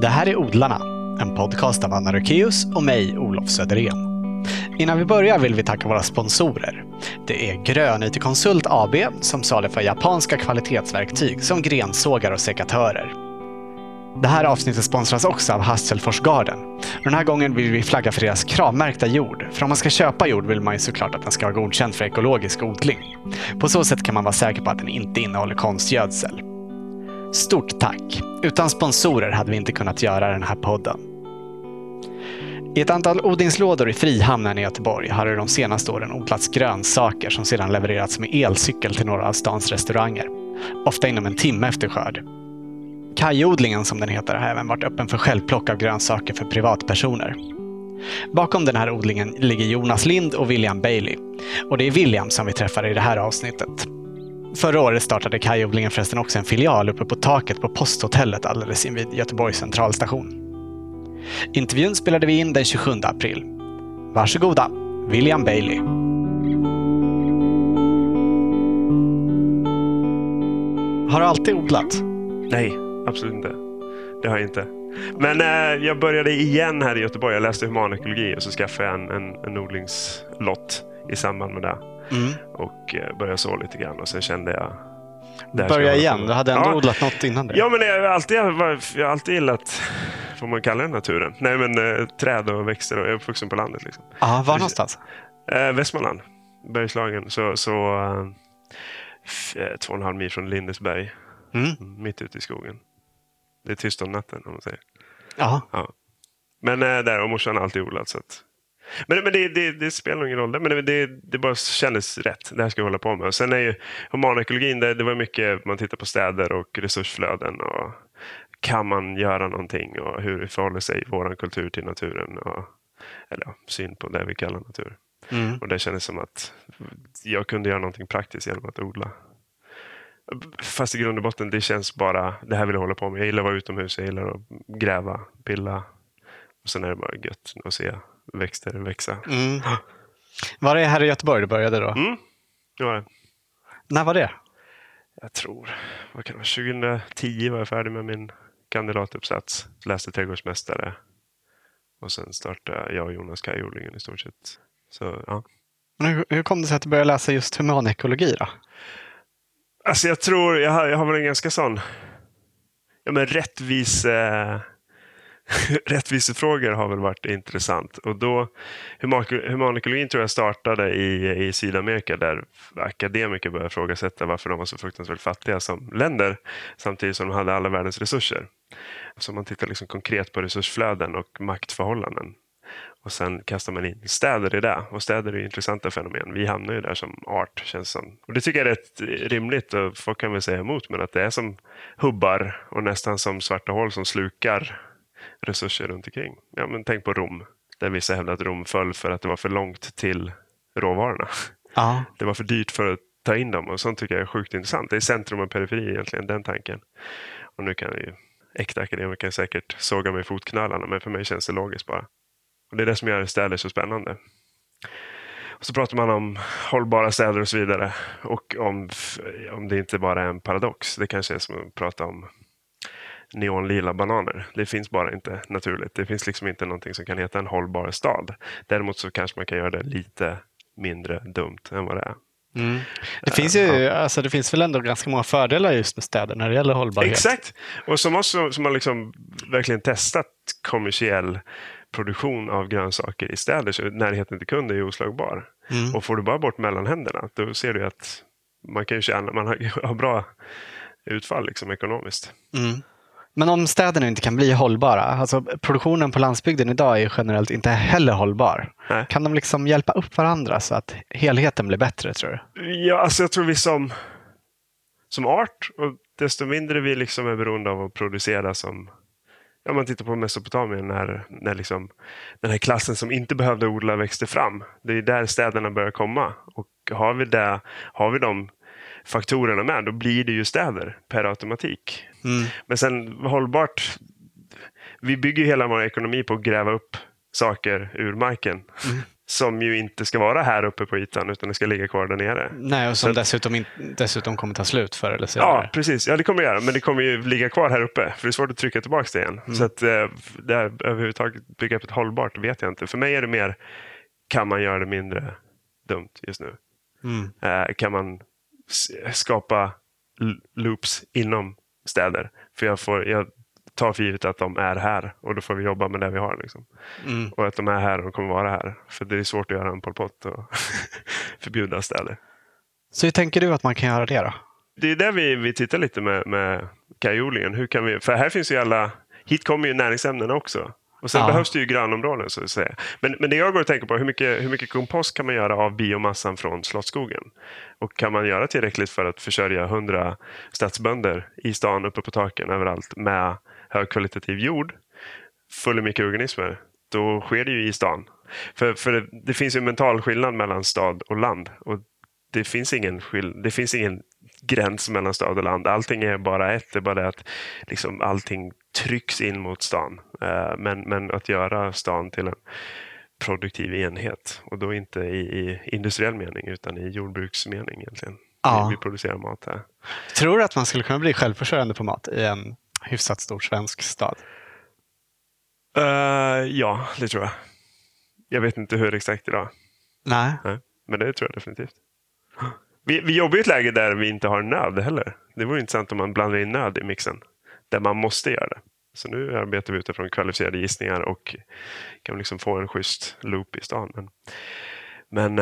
Det här är Odlarna, en podcast av Anna Rokeus och mig, Olof Söderén. Innan vi börjar vill vi tacka våra sponsorer. Det är Grönytekonsult AB som saluför japanska kvalitetsverktyg som grensågar och sekatörer. Det här avsnittet sponsras också av Hasselforsgården. Den här gången vill vi flagga för deras kravmärkta jord. För om man ska köpa jord vill man ju såklart att den ska vara godkänd för ekologisk odling. På så sätt kan man vara säker på att den inte innehåller konstgödsel. Stort tack! Utan sponsorer hade vi inte kunnat göra den här podden. I ett antal odlingslådor i Frihamnen i Göteborg har det de senaste åren odlats grönsaker som sedan levererats med elcykel till några av stans restauranger. Ofta inom en timme efter skörd. Kajodlingen, som den heter, har även varit öppen för självplock av grönsaker för privatpersoner. Bakom den här odlingen ligger Jonas Lind och William Bailey. Och det är William som vi träffar i det här avsnittet. Förra året startade Kajodlingen förresten också en filial uppe på taket på posthotellet alldeles invid Göteborgs centralstation. Intervjun spelade vi in den 27 april. Varsågoda, William Bailey. Har du alltid odlat? Nej, absolut inte. Det har jag inte. Men jag började igen här i Göteborg. Jag läste humanekologi och så skaffade jag en odlingslott i samband med det. Och började så lite grann och sen kände jag... Börja igen, du hade ändå odlat något innan det. Ja, men jag har alltid gillat, vad man kallar det, naturen. Nej, men träd och växter, och jag är uppvuxen på landet liksom. Ja, var någonstans? Västmanland, Bergslagen, så 2,5 mil från Lindesberg, mitt ute i skogen. Det är tyst om natten, om man säger. Ja. Men där har morsan alltid odlat, så att... Men det spelar ingen roll. Men det bara kändes rätt. Det här ska jag hålla på med. Och sen är ju humanekologin, det var mycket, man tittar på städer och resursflöden. Och kan man göra någonting? Och hur förhåller sig vår kultur till naturen? Och, eller syn på det vi kallar natur. Och det kändes som att jag kunde göra någonting praktiskt genom att odla. Fast i grund och botten, det känns bara, det här vill jag hålla på med. Jag gillar att vara utomhus, jag gillar att gräva, pilla. Och sen är det bara gött att se växter växa. Var det här i Göteborg du började då? Det var det. När var det? Jag tror, 2010 var jag färdig med min kandidatuppsats. Läste trädgårdsmästare. Och sen startade jag och Jonas Kajodlingen i stort sett. Så, ja. Hur kom det sig att du började läsa just humanekologi då? Alltså jag tror, jag har väl en ganska sån... Ja, men rättvis... Rättvisefrågor har väl varit intressant, och då humanekologin tror jag startade i Sydamerika, där akademiker började ifrågasätta varför de var så fruktansvärt fattiga som länder samtidigt som de hade alla världens resurser. Så man tittar liksom konkret på resursflöden och maktförhållanden, och sen kastar man in städer i det, och städer är intressanta fenomen. Vi hamnar ju där som art, känns som, och det tycker jag är rätt rimligt, och folk kan väl säga emot, men att det är som hubbar och nästan som svarta hål som slukar resurser runt omkring. Ja, men tänk på Rom, där vissa hävdade att Rom föll för att det var för långt till råvarorna. Aha. Det var för dyrt för att ta in dem, och sånt tycker jag är sjukt intressant. Det är centrum och periferi egentligen, den tanken. Och nu kan jag ju, äkta akademiker säkert såga mig i fotknallarna, men för mig känns det logiskt bara. Och det är det som gör städer så spännande. Och så pratar man om hållbara städer och så vidare, och om det inte bara är en paradox. Det kanske är som att prata om neonlila bananer. Det finns bara inte naturligt. Det finns liksom inte någonting som kan heta en hållbar stad. Däremot så kanske man kan göra det lite mindre dumt än vad det är. Det finns ju, alltså det finns väl ändå ganska många fördelar just med städer när det gäller hållbarhet. Exakt. Och som har liksom verkligen testat kommersiell produktion av grönsaker i städer, så närheten till kunder är oslagbar. Och får du bara bort mellanhänderna, då ser du att man kan ju tjäna, man har bra utfall liksom ekonomiskt. Men om städerna inte kan bli hållbara, alltså produktionen på landsbygden idag är generellt inte heller hållbar. Nej. Kan de liksom hjälpa upp varandra så att helheten blir bättre, tror du? Ja, alltså jag tror vi som art, och desto mindre vi liksom är beroende av att producera som... Ja, man tittar på Mesopotamien när liksom den här klassen som inte behövde odla växte fram. Det är där städerna börjar komma, och har vi de faktorerna med, då blir det ju städer per automatik. Men sen hållbart, vi bygger hela vår ekonomi på att gräva upp saker ur marken. som ju inte ska vara här uppe på ytan utan det ska ligga kvar där nere. Nej, och som så dessutom kommer ta slut för eller senare. Ja, precis. Ja, det kommer göra, men det kommer ju ligga kvar här uppe för det är svårt att trycka tillbaka det igen. Mm. Så att det här överhuvudtaget begreppet hållbart vet jag inte. För mig är det mer, kan man göra det mindre dumt just nu? Mm. Kan man skapa loops inom städer? För jag tar för givet att de är här och då får vi jobba med det vi har liksom. Mm. Och att de är här och de kommer vara här. För det är svårt att göra en Pol Pot och förbjuda städer. Så hur tänker du att man kan göra det då? Det är där vi tittar lite med Kajodlingen. Hur kan vi, för här finns ju alla, hit kommer ju näringsämnena också. Och sen behövs det ju grönområden så att säga. Men det jag går och tänker på, hur mycket kompost kan man göra av biomassan från Slottskogen? Och kan man göra tillräckligt för att försörja 100 stadsbönder i stan uppe på taken överallt med högkvalitativ jord full av mikroorganismer? Då sker det ju i stan. För det finns ju en mental skillnad mellan stad och land. Och det finns ingen gräns mellan stad och land. Allting är bara ett. Det är bara det att liksom allting trycks in mot stan. Men att göra stan till en produktiv enhet. Och då inte i industriell mening utan i jordbruksmening egentligen. Ja. Vi producerar mat här. Tror du att man skulle kunna bli självförsörjande på mat i en hyfsat stor svensk stad? Ja, det tror jag. Jag vet inte hur exakt idag. Nej. Men det tror jag definitivt. Vi jobbar i ett läge där vi inte har nöd heller. Det vore intressant om man blandar in nöd i mixen. Där man måste göra det. Så nu arbetar vi utifrån kvalificerade gissningar och kan liksom få en schysst loop i stan. Men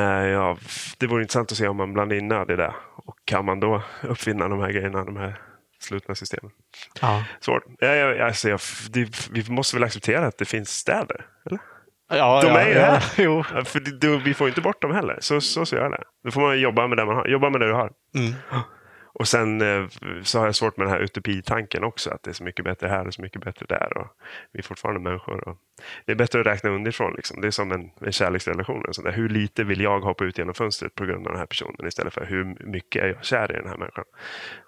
det vore intressant att se om man blandar in nöd i det. Och kan man då uppfinna de här grejerna, de här slutna systemen. Ja. Svårt. Vi måste väl acceptera att det finns städer, eller? Ja, de är ju här. Jo. För vi får inte bort dem heller. Så gör det. Då får man jobba med det man har. Jobba med det du har. Mm. Och sen så har jag svårt med den här utopitanken också. Att det är så mycket bättre här och så mycket bättre där. Och vi är fortfarande människor. Och det är bättre att räkna underifrån. Liksom. Det är som en kärleksrelation. En sån där. Hur lite vill jag hoppa ut genom fönstret på grund av den här personen. Istället för hur mycket är jag kär i den här människan.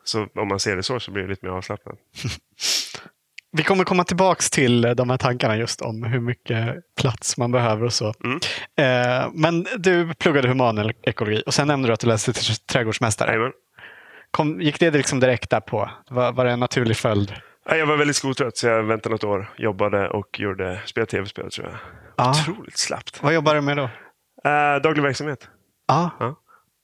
Så om man ser det så blir det lite mer avslappnat. Vi kommer komma tillbaka till de här tankarna just om hur mycket plats man behöver och så. Mm. Men du pluggade humanekologi och sen nämnde du att du läste till trädgårdsmästare. Amen. Gick det liksom direkt där på? Var det en naturlig följd? Jag var väldigt skoltrött så jag väntade något år, jobbade och spelade tv-spel tror jag. Ja. Otroligt slappt. Vad jobbar du med då? Daglig verksamhet. Ja.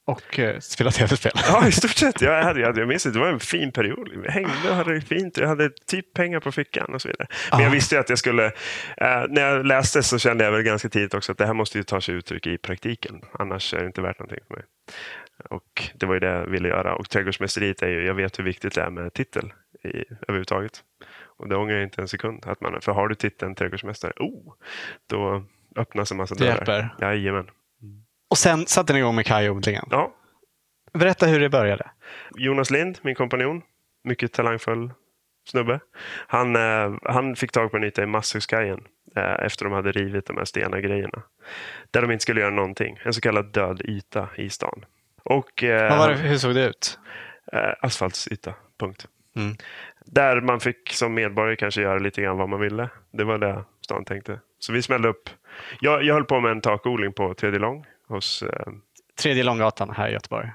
Och spela tv-spel. Ja, i stort sett. Jag minns det. Det var en fin period. Jag hängde och hade det fint. Jag hade typ pengar på fickan och så vidare. Men jag visste ju att jag skulle... när jag läste så kände jag väl ganska tidigt också att det här måste ju ta sig uttryck i praktiken. Annars är det inte värt någonting för mig. Och det var ju det jag ville göra. Och trädgårdsmästeriet är ju... Jag vet hur viktigt det är med titel överhuvudtaget. Och det ångrar jag inte en sekund. För har du titeln trädgårdsmästare, då öppnas en massa dörrar. Det hjälper. Jajamän. Och sen satte ni igång med Kajodlingen. Ja. Berätta hur det började. Jonas Lind, min kompanjon. Mycket talangfull snubbe. Han fick tag på en yta i Masthuggskajen. Efter de hade rivit de här stena grejerna. Där de inte skulle göra någonting. En så kallad död yta i stan. Och, hur såg det ut? Asfaltsyta, punkt. Mm. Där man fick som medborgare kanske göra lite grann vad man ville. Det var det stan tänkte. Så vi smällde upp. Jag höll på med en takodling på Tredje Lång. Hos Tredje Långgatan här i Göteborg.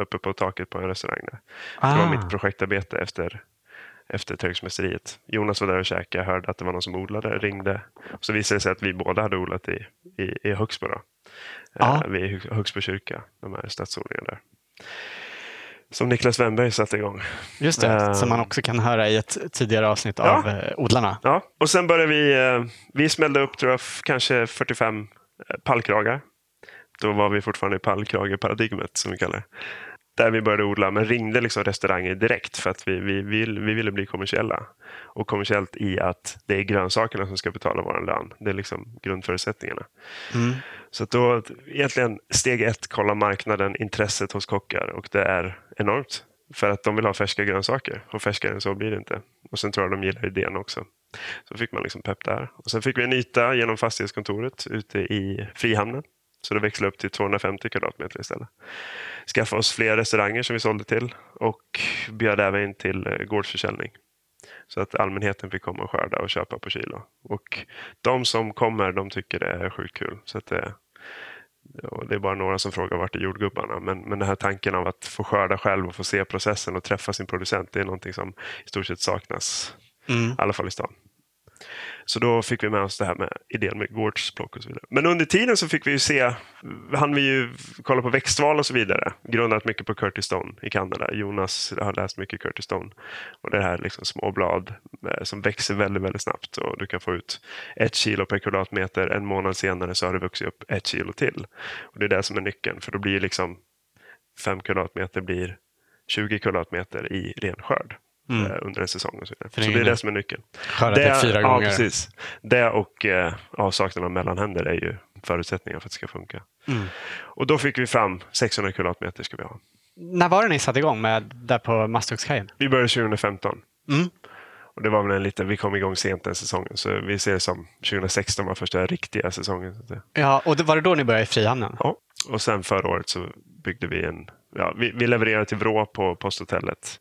Uppe på taket på en restaurang. Det var mitt projektarbete efter trädgårdsmästeriet. Jonas var där och käkade. Jag hörde att det var någon som odlade. Ringde. Så visade det sig att vi båda hade odlat i Högsbo. Vid Högsbo kyrka. De här stadsodlingarna där. Som Niklas Svenberg satte igång. Just det, som man också kan höra i ett tidigare avsnitt av Odlarna. Ja, och sen började vi smällde upp tror jag kanske 45 pallkragar. Då var vi fortfarande i pallkrage-paradigmet som vi kallar det. Där vi började odla men ringde liksom restauranger direkt för att vi ville bli kommersiella. Och kommersiellt i att det är grönsakerna som ska betala vår lön. Det är liksom grundförutsättningarna. Mm. Så att då egentligen steg 1, kolla marknaden, intresset hos kockar. Och det är enormt. För att de vill ha färska grönsaker. Och färskare än så blir det inte. Och sen tror jag de gillar idén också. Så fick man liksom pepp där. Och sen fick vi en yta genom fastighetskontoret ute i Frihamnen. Så det växlade upp till 250 kvadratmeter istället. Skaffa oss fler restauranger som vi sålde till. Och bjöd även in till gårdsförsäljning. Så att allmänheten fick komma och skörda och köpa på kilo. Och de som kommer, de tycker det är sjukt kul. Så att det är bara några som frågar vart är jordgubbarna. Men den här tanken av att få skörda själv och få se processen och träffa sin producent, det är någonting som i stort sett saknas. I alla fall i stan. Så då fick vi med oss det här med idén med gårdsplock och så vidare. Men under tiden så fick vi ju se, hann vi ju kolla på växtval och så vidare. Grundat mycket på Curtis Stone i Kanada. Jonas har läst mycket Curtis Stone. Och det här liksom små blad som växer väldigt, väldigt snabbt. Och du kan få ut 1 kilo per kvadratmeter. En månad senare så har det vuxit upp 1 kilo till. Och det är det som är nyckeln. För då blir liksom 5 kvadratmeter blir 20 kvadratmeter i ren skörd. Under en säsong och så vidare. Så det är det som är nyckeln. Det, 4 gånger. Ja, precis. Det och avsaknaden av mellanhänder är ju förutsättningar för att det ska funka. Och då fick vi fram 600 kvadratmeter ska vi ha. När var det ni satt igång med där på Masthuggskajen? Vi började 2015. Och det var väl en liten, vi kom igång sent den säsongen. Så vi ser det som 2016 var första riktiga säsongen. Ja, och var det då ni började i Frihamnen? Ja, och sen förra året så byggde vi en... Ja, vi levererade till Vrå på posthotellet.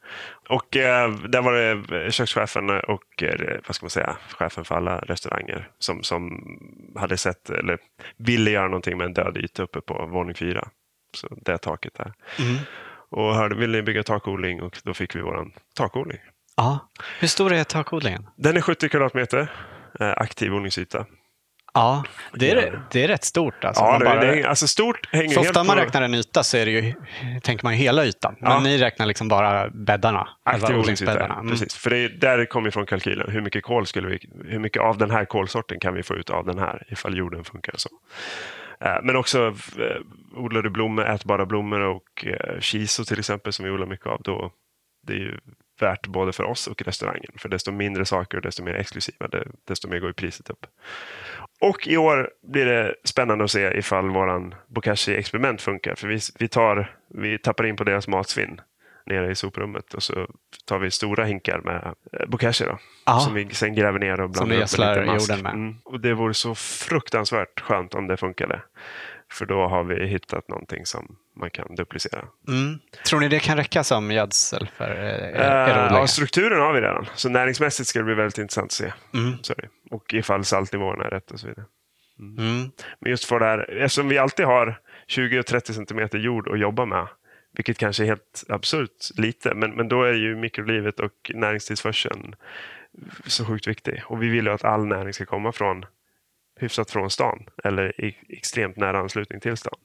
Och där var det kökschefen och vad ska man säga, chefen för alla restauranger som hade sett eller ville göra någonting med en död yta uppe på våning 4. Så det taket där. Och hörde, ville bygga takodling och då fick vi våran takodling. Ja. Hur stor är takodlingen? Den är 70 kvadratmeter aktiv odlingsyta. Ja, det är rätt stort. Alltså, ja, alltså stort hänger så ofta man räknar en yta så är det ju, tänker man hela ytan. Men ni räknar liksom bara bäddarna. Aktiv odlingsbäddarna. Precis, för där kommer från kalkylen. Hur mycket av den här kolsorten kan vi få ut av den här ifall jorden funkar så. Men också odlar du blommor, ätbara blommor och kiso till exempel som vi odlar mycket av. Då, det är ju värt både för oss och restaurangen. För desto mindre saker och desto mer exklusiva, desto mer går ju priset upp. Och i år blir det spännande att se ifall våran bokashi-experiment funkar. För vi tappar in på deras matsvinn nere i soprummet. Och så tar vi stora hinkar med bokashi då. Aha. Som vi sen gräver ner och blandar upp med lite mask. Och det vore så fruktansvärt skönt om det funkade. För då har vi hittat någonting som man kan duplicera. Tror ni det kan räcka som gödsel för odlingar? Ja, strukturen har vi redan. Så näringsmässigt ska det bli väldigt intressant att se. Och ifall saltnivåerna är rätt och så vidare. Men just för det här, eftersom vi alltid har 20-30 cm jord att jobba med. Vilket kanske är helt absurt lite. Men då är ju mikrolivet och näringstillförseln så sjukt viktig. Och vi vill ju att all näring ska komma från... hyfsat från stan eller i extremt nära anslutning till stan.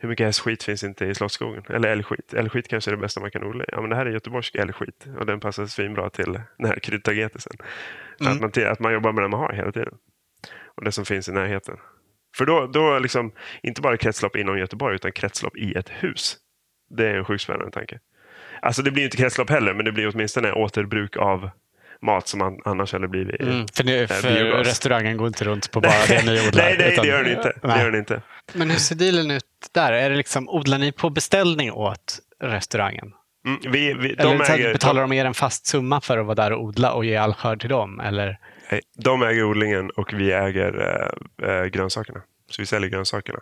Hur mycket hästskit finns inte i Slottskogen? Eller älgskit. Älgskit kanske är det bästa man kan odla. Ja, men det här är göteborgsk älgskit och den passar svinbra till den här kryddtagetisen. Att man jobbar med det man har hela tiden. Och det som finns i närheten. För då liksom inte bara kretslopp inom Göteborg utan kretslopp i ett hus. Det är en sjukt spännande tanke. Alltså det blir inte kretslopp heller men det blir åtminstone återbruk av mat som annars hade blivit för restaurangen går inte runt på bara det ni odlar. Nej, det gör det inte. Det gör det inte. Men hur ser dealen ut där? Är det liksom, odlar ni på beställning åt restaurangen? Betalar de er en fast summa för att vara där och odla och ge all skörd till dem? Eller? Nej, de äger odlingen och vi äger grönsakerna. Så vi säljer grönsakerna.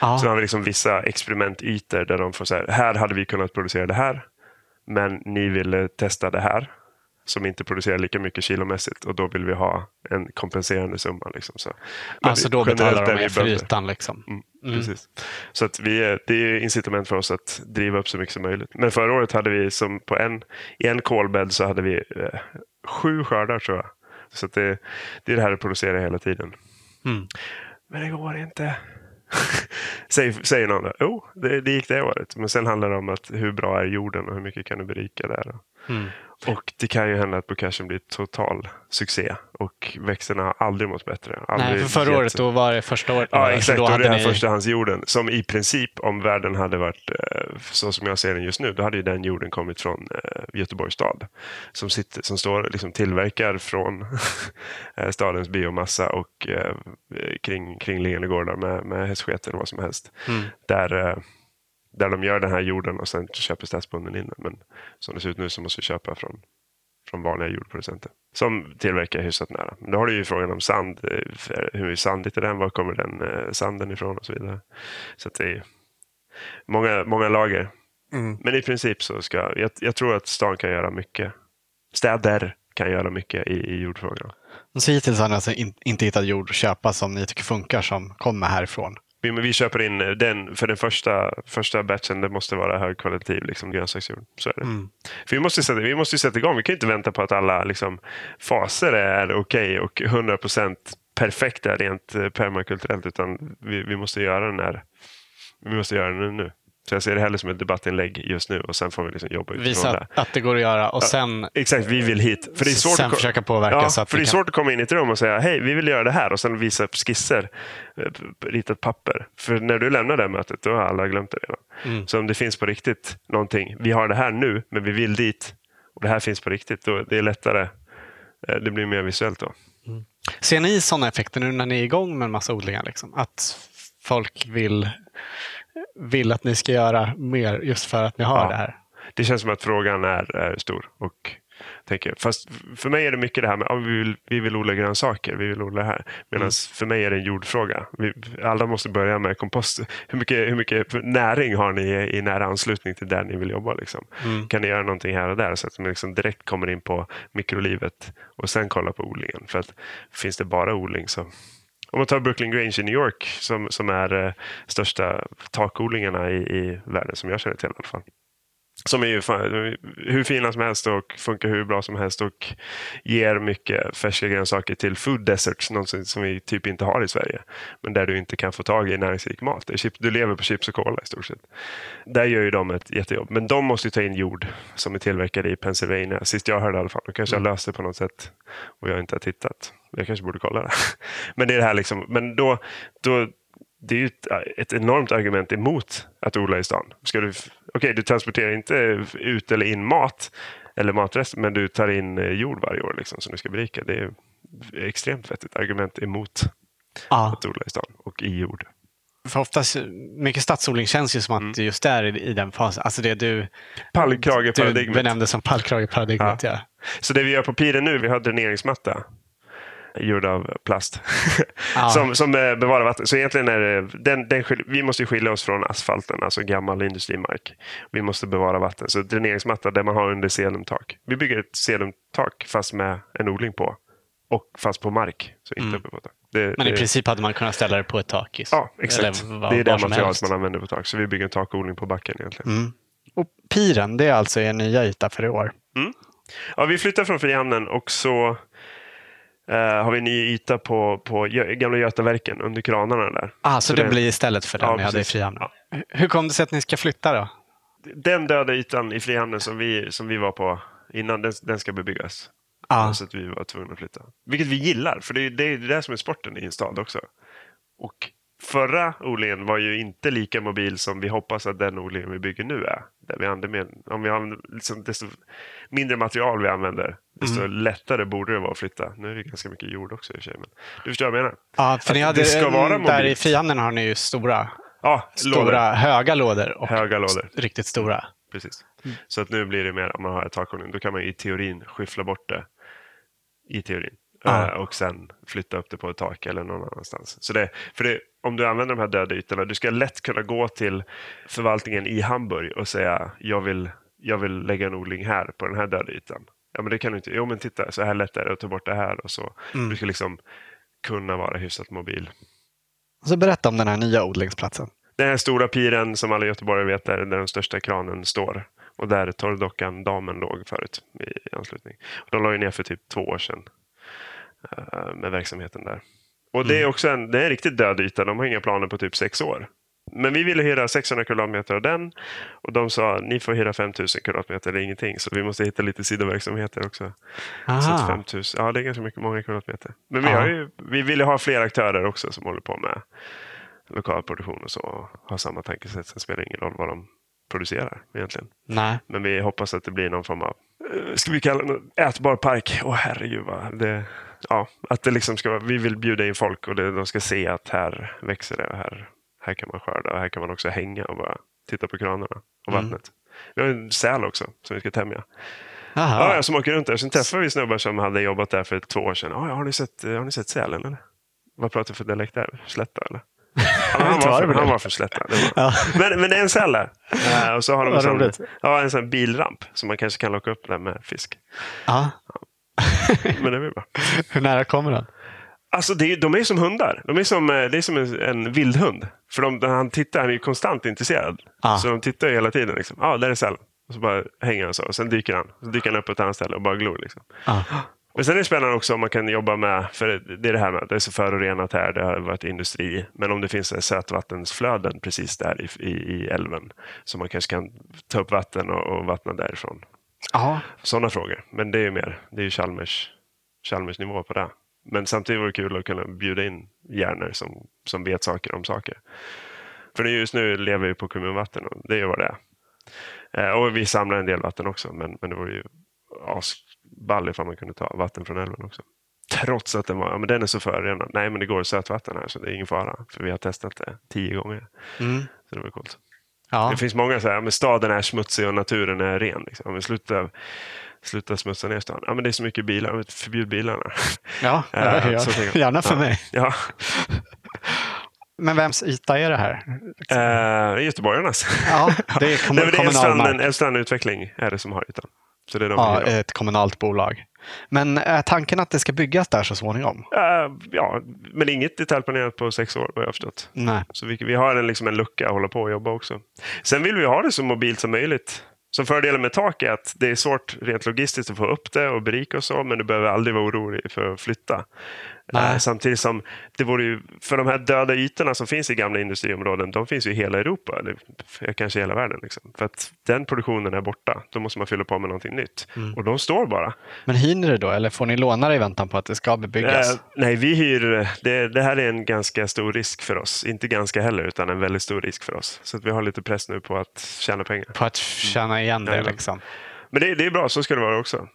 Ah. Så har vi liksom vissa experimentytor där de får så här hade vi kunnat producera det här men ni ville testa det här. Som inte producerar lika mycket kilomässigt. Och då vill vi ha en kompenserande summa. Liksom, så. Alltså då betalar de med flytan. Liksom. Precis. Så att det är incitament för oss att driva upp så mycket som möjligt. Men förra året hade vi som på en kolbädd så hade vi 7 skördar tror jag. Så att det är det här att producera hela tiden. Men det går inte... säger någon då. Det gick det året. Men sen handlar det om att hur bra är jorden och hur mycket kan du berika där. Och det kan ju hända att bokashen blir total succé och växterna har aldrig mått bättre. Nej, för förra året då var det första året. Ja, exakt. Då hade det här förstahandsjorden som i princip om världen hade varit så som jag ser den just nu, då hade ju den jorden kommit från Göteborgs stad som står liksom tillverkar från stadens biomassa och kringliggande gårdar med hästsketen eller vad som helst. Där de gör den här jorden och sen köper stadsbonden in. Men som det ser ut nu så måste vi köpa från vanliga jordproducenter. Som tillverkar hyfsat nära. Men då har du ju frågan om sand. Hur sandigt är den? Var kommer den sanden ifrån? Och så vidare. Så att det är många, många lager. Men i princip så jag tror att stan kan göra mycket. Städer kan göra mycket i jordfrågorna. Så hittills har ni alltså inte hittat jord att köpa som ni tycker funkar som kommer härifrån? Vi köper in den, för den första batchen, det måste vara högkvalitativ liksom, grönsaksjord. Så är det. Mm. För vi måste sätta igång. Vi kan inte vänta på att alla liksom, faser är okej och 100% perfekta rent permakulturellt, utan vi måste göra den nu. Så jag ser det heller som ett debattinlägg just nu och sen får vi liksom jobba utifrån det. Visa att det går att göra och sen... Ja, exakt, vi vill hit. För det är svårt att försöka påverka så att... För det är svårt att komma in i ett rum och säga hej, vi vill göra det här och sen visa skisser, ritat papper. För när du lämnar det här mötet, då har alla glömt det redan. Mm. Så om det finns på riktigt någonting, vi har det här nu men vi vill dit och det här finns på riktigt, då det är lättare, det blir mer visuellt då. Mm. Ser ni sådana effekter nu när ni är igång med en massa odlingar liksom? Att folk vill att ni ska göra mer just för att ni har det här. Det känns som att frågan är stor och tänker, fast för mig är det mycket det här med vi vill odla grönsaker, vi vill odla här. Medan för mig är det en jordfråga. Alla måste börja med kompost. Hur mycket näring har ni i nära anslutning till där ni vill jobba liksom? Mm. Kan ni göra någonting här och där så att man liksom direkt kommer in på mikrolivet och sen kolla på odlingen, för att finns det bara odling så... Om man tar Brooklyn Grange i New York som är största takodlingarna i världen som jag känner till i alla fall. Som är ju hur fina som helst och funkar hur bra som helst och ger mycket färska grönsaker till food deserts, någonting som vi typ inte har i Sverige. Men där du inte kan få tag i näringsrik mat. Du lever på chips och cola i stort sett. Där gör ju de ett jättejobb. Men de måste ju ta in jord som är tillverkade i Pennsylvania. Sist jag hörde i alla fall. Då kanske jag löste det på något sätt och jag inte har tittat. Jag kanske borde kolla det. Men det är det här liksom. Men då det är ju ett enormt argument emot att odla i stan. Du transporterar inte ut eller in mat eller matrest, men du tar in jord varje år liksom, som du ska berika. Det är extremt vettigt argument emot att odla i stan och i jord. För oftast, mycket stadsodling känns ju som att just där i den fasen, alltså det du benämnde som pallkrageparadigmet. Ja. Så det vi gör på piren nu, vi har dräneringsmatta gjord av plast som bevarar vatten. Så egentligen är det, vi måste skilja oss från asfalten, alltså gammal industrimark. Vi måste bevara vatten. Så dräneringsmatta där man har under sedumtak. Vi bygger ett sedumtak fast med en odling på. Och fast på mark, så inte uppe på tak. Men i princip hade man kunnat ställa det på ett tak. Ja, exakt. Det är det materialet man använder på tak. Så vi bygger en takodling på backen egentligen. Mm. Och piren, det är alltså en nya yta för i år. Mm. Ja, vi flyttar från Frihamnen och så... har vi en ny yta på Gamla Götaverken under kranarna där. Så det blir istället för den ni hade i Frihamnen. Ja. Hur kom det sig att ni ska flytta då? Den döda ytan i Frihamnen som vi var på innan, den ska bebyggas. Så att vi var tvungna att flytta. Vilket vi gillar, för det är det som är sporten i en stad också. Och förra odlingen var ju inte lika mobil som vi hoppas att den odlingen vi bygger nu är. Där vi använder liksom, desto mindre material vi använder, desto lättare borde det vara att flytta. Nu är det ganska mycket jord också i och för sig. Men du förstår vad jag menar. Ja, för ni hade, det ska vara där i Frihamnen har ni ju stora lådor. höga lådor. Riktigt stora. Precis. Mm. Så att nu blir det mer, om man har ett takordning, då kan man i teorin skyffla bort det. I teorin. Och sen flytta upp det på ett tak eller någon annanstans. Så om du använder de här döda ytorna, du ska lätt kunna gå till förvaltningen i Hamburg och säga jag vill lägga en odling här på den här döda ytan. Ja, men det kan du inte. Jo, men titta, så här lätt är det att ta bort det här och så. Du ska liksom kunna vara hyfsat mobil. Och så berätta om den här nya odlingsplatsen. Den här stora piren som alla göteborgare vet är där den största kranen står. Och där torrdockan damen låg förut i anslutning. De la ju ner för typ 2 år sedan. Med verksamheten där. Och det är också en riktigt död yta. De har inga planer på typ 6 år. Men vi ville hyra 600 kvadratmeter av den. Och de sa, ni får hyra 5000 kvadratmeter, det är ingenting. Så vi måste hitta lite sidoverksamheter också. Så 5000, ja, det är ganska många kvadratmeter. Men vi ville ha fler aktörer också som håller på med lokal produktion och så. Och har samma tankesätt. Sen spelar ingen roll vad de producerar egentligen. Nej. Men vi hoppas att det blir någon form av, ska vi kalla det, ätbar park. Åh herregud vad det... Ja, att det liksom ska vara, vi vill bjuda in folk och de ska se att här växer det och här kan man skörda och här kan man också hänga och bara titta på kranarna och vattnet. Vi har en säl också som vi ska tämja. Ja, som åker runt där. Sen träffade vi snubbar som hade jobbat där för 2 år sedan. Ja, har ni sett sälen eller? Vad pratar för dialekt där? Slätta eller? Han var för slätta. Men det är en säl där. Och så har de en sån bilramp som man kanske kan locka upp där med fisk. Men det blir bra. Hur nära kommer den? Alltså de är som hundar. Det är som en vildhund. För han är ju konstant intresserad. Så de tittar ju hela tiden. Liksom. Där är cellen. Och så bara hänger han så. Och sen dyker han. Så dyker han upp på ett annat ställe och bara glor. Liksom. Men sen är det spännande också om man kan jobba med... För det är det här med att det är så förorenat här. Det har varit industri. Men om det finns sötvattensflöden precis där i älven. Så man kanske kan ta upp vatten och vattna därifrån. Sådana frågor. Men det är ju mer. Det är ju Chalmers nivå på det. Men samtidigt var det kul att kunna bjuda in hjärnor som vet saker om saker. För just nu lever vi på kommunvatten och det är ju vad det är. Och vi samlar en del vatten också. Men det var ju asball ifall man kunde ta vatten från älven också. Trots att den är så förorenad. Nej, men det går sötvatten här så det är ingen fara. För vi har testat det 10 gånger. Så det var coolt. Ja. Det finns många så här, men staden är smutsig och naturen är ren. Liksom. Men sluta smutsa ner stan. Ja, men det är så mycket bilar. Förbjud bilarna. Ja, gärna för mig. Ja. Men vems yta är det här? Göteborgarnas. Ja, det är Elstrand Utveckling är det som har ytan. Så det är ett kommunalt bolag. Men är tanken att det ska byggas där så småningom? Men inget detaljplanerat på 6 år, vad jag har förstått. Nej. Så vi har en lucka att hålla på och jobba också. Sen vill vi ha det så mobilt som möjligt. Så fördelen med tak är att det är svårt rent logistiskt att få upp det och berika och så. Men du behöver aldrig vara orolig för att flytta. Samtidigt som det vore ju... För de här döda ytorna som finns i gamla industriområden, de finns ju i hela Europa. Eller kanske i hela världen. Liksom. För att den produktionen är borta. Då måste man fylla på med någonting nytt. Och de står bara. Men hyr ni det då? Eller får ni låna det i väntan på att det ska bebyggas? Nej, vi hyr... Det här är en ganska stor risk för oss. Inte ganska heller, utan en väldigt stor risk för oss. Så att vi har lite press nu på att tjäna pengar. På att tjäna igen det liksom. Men det är bra, så ska det vara också.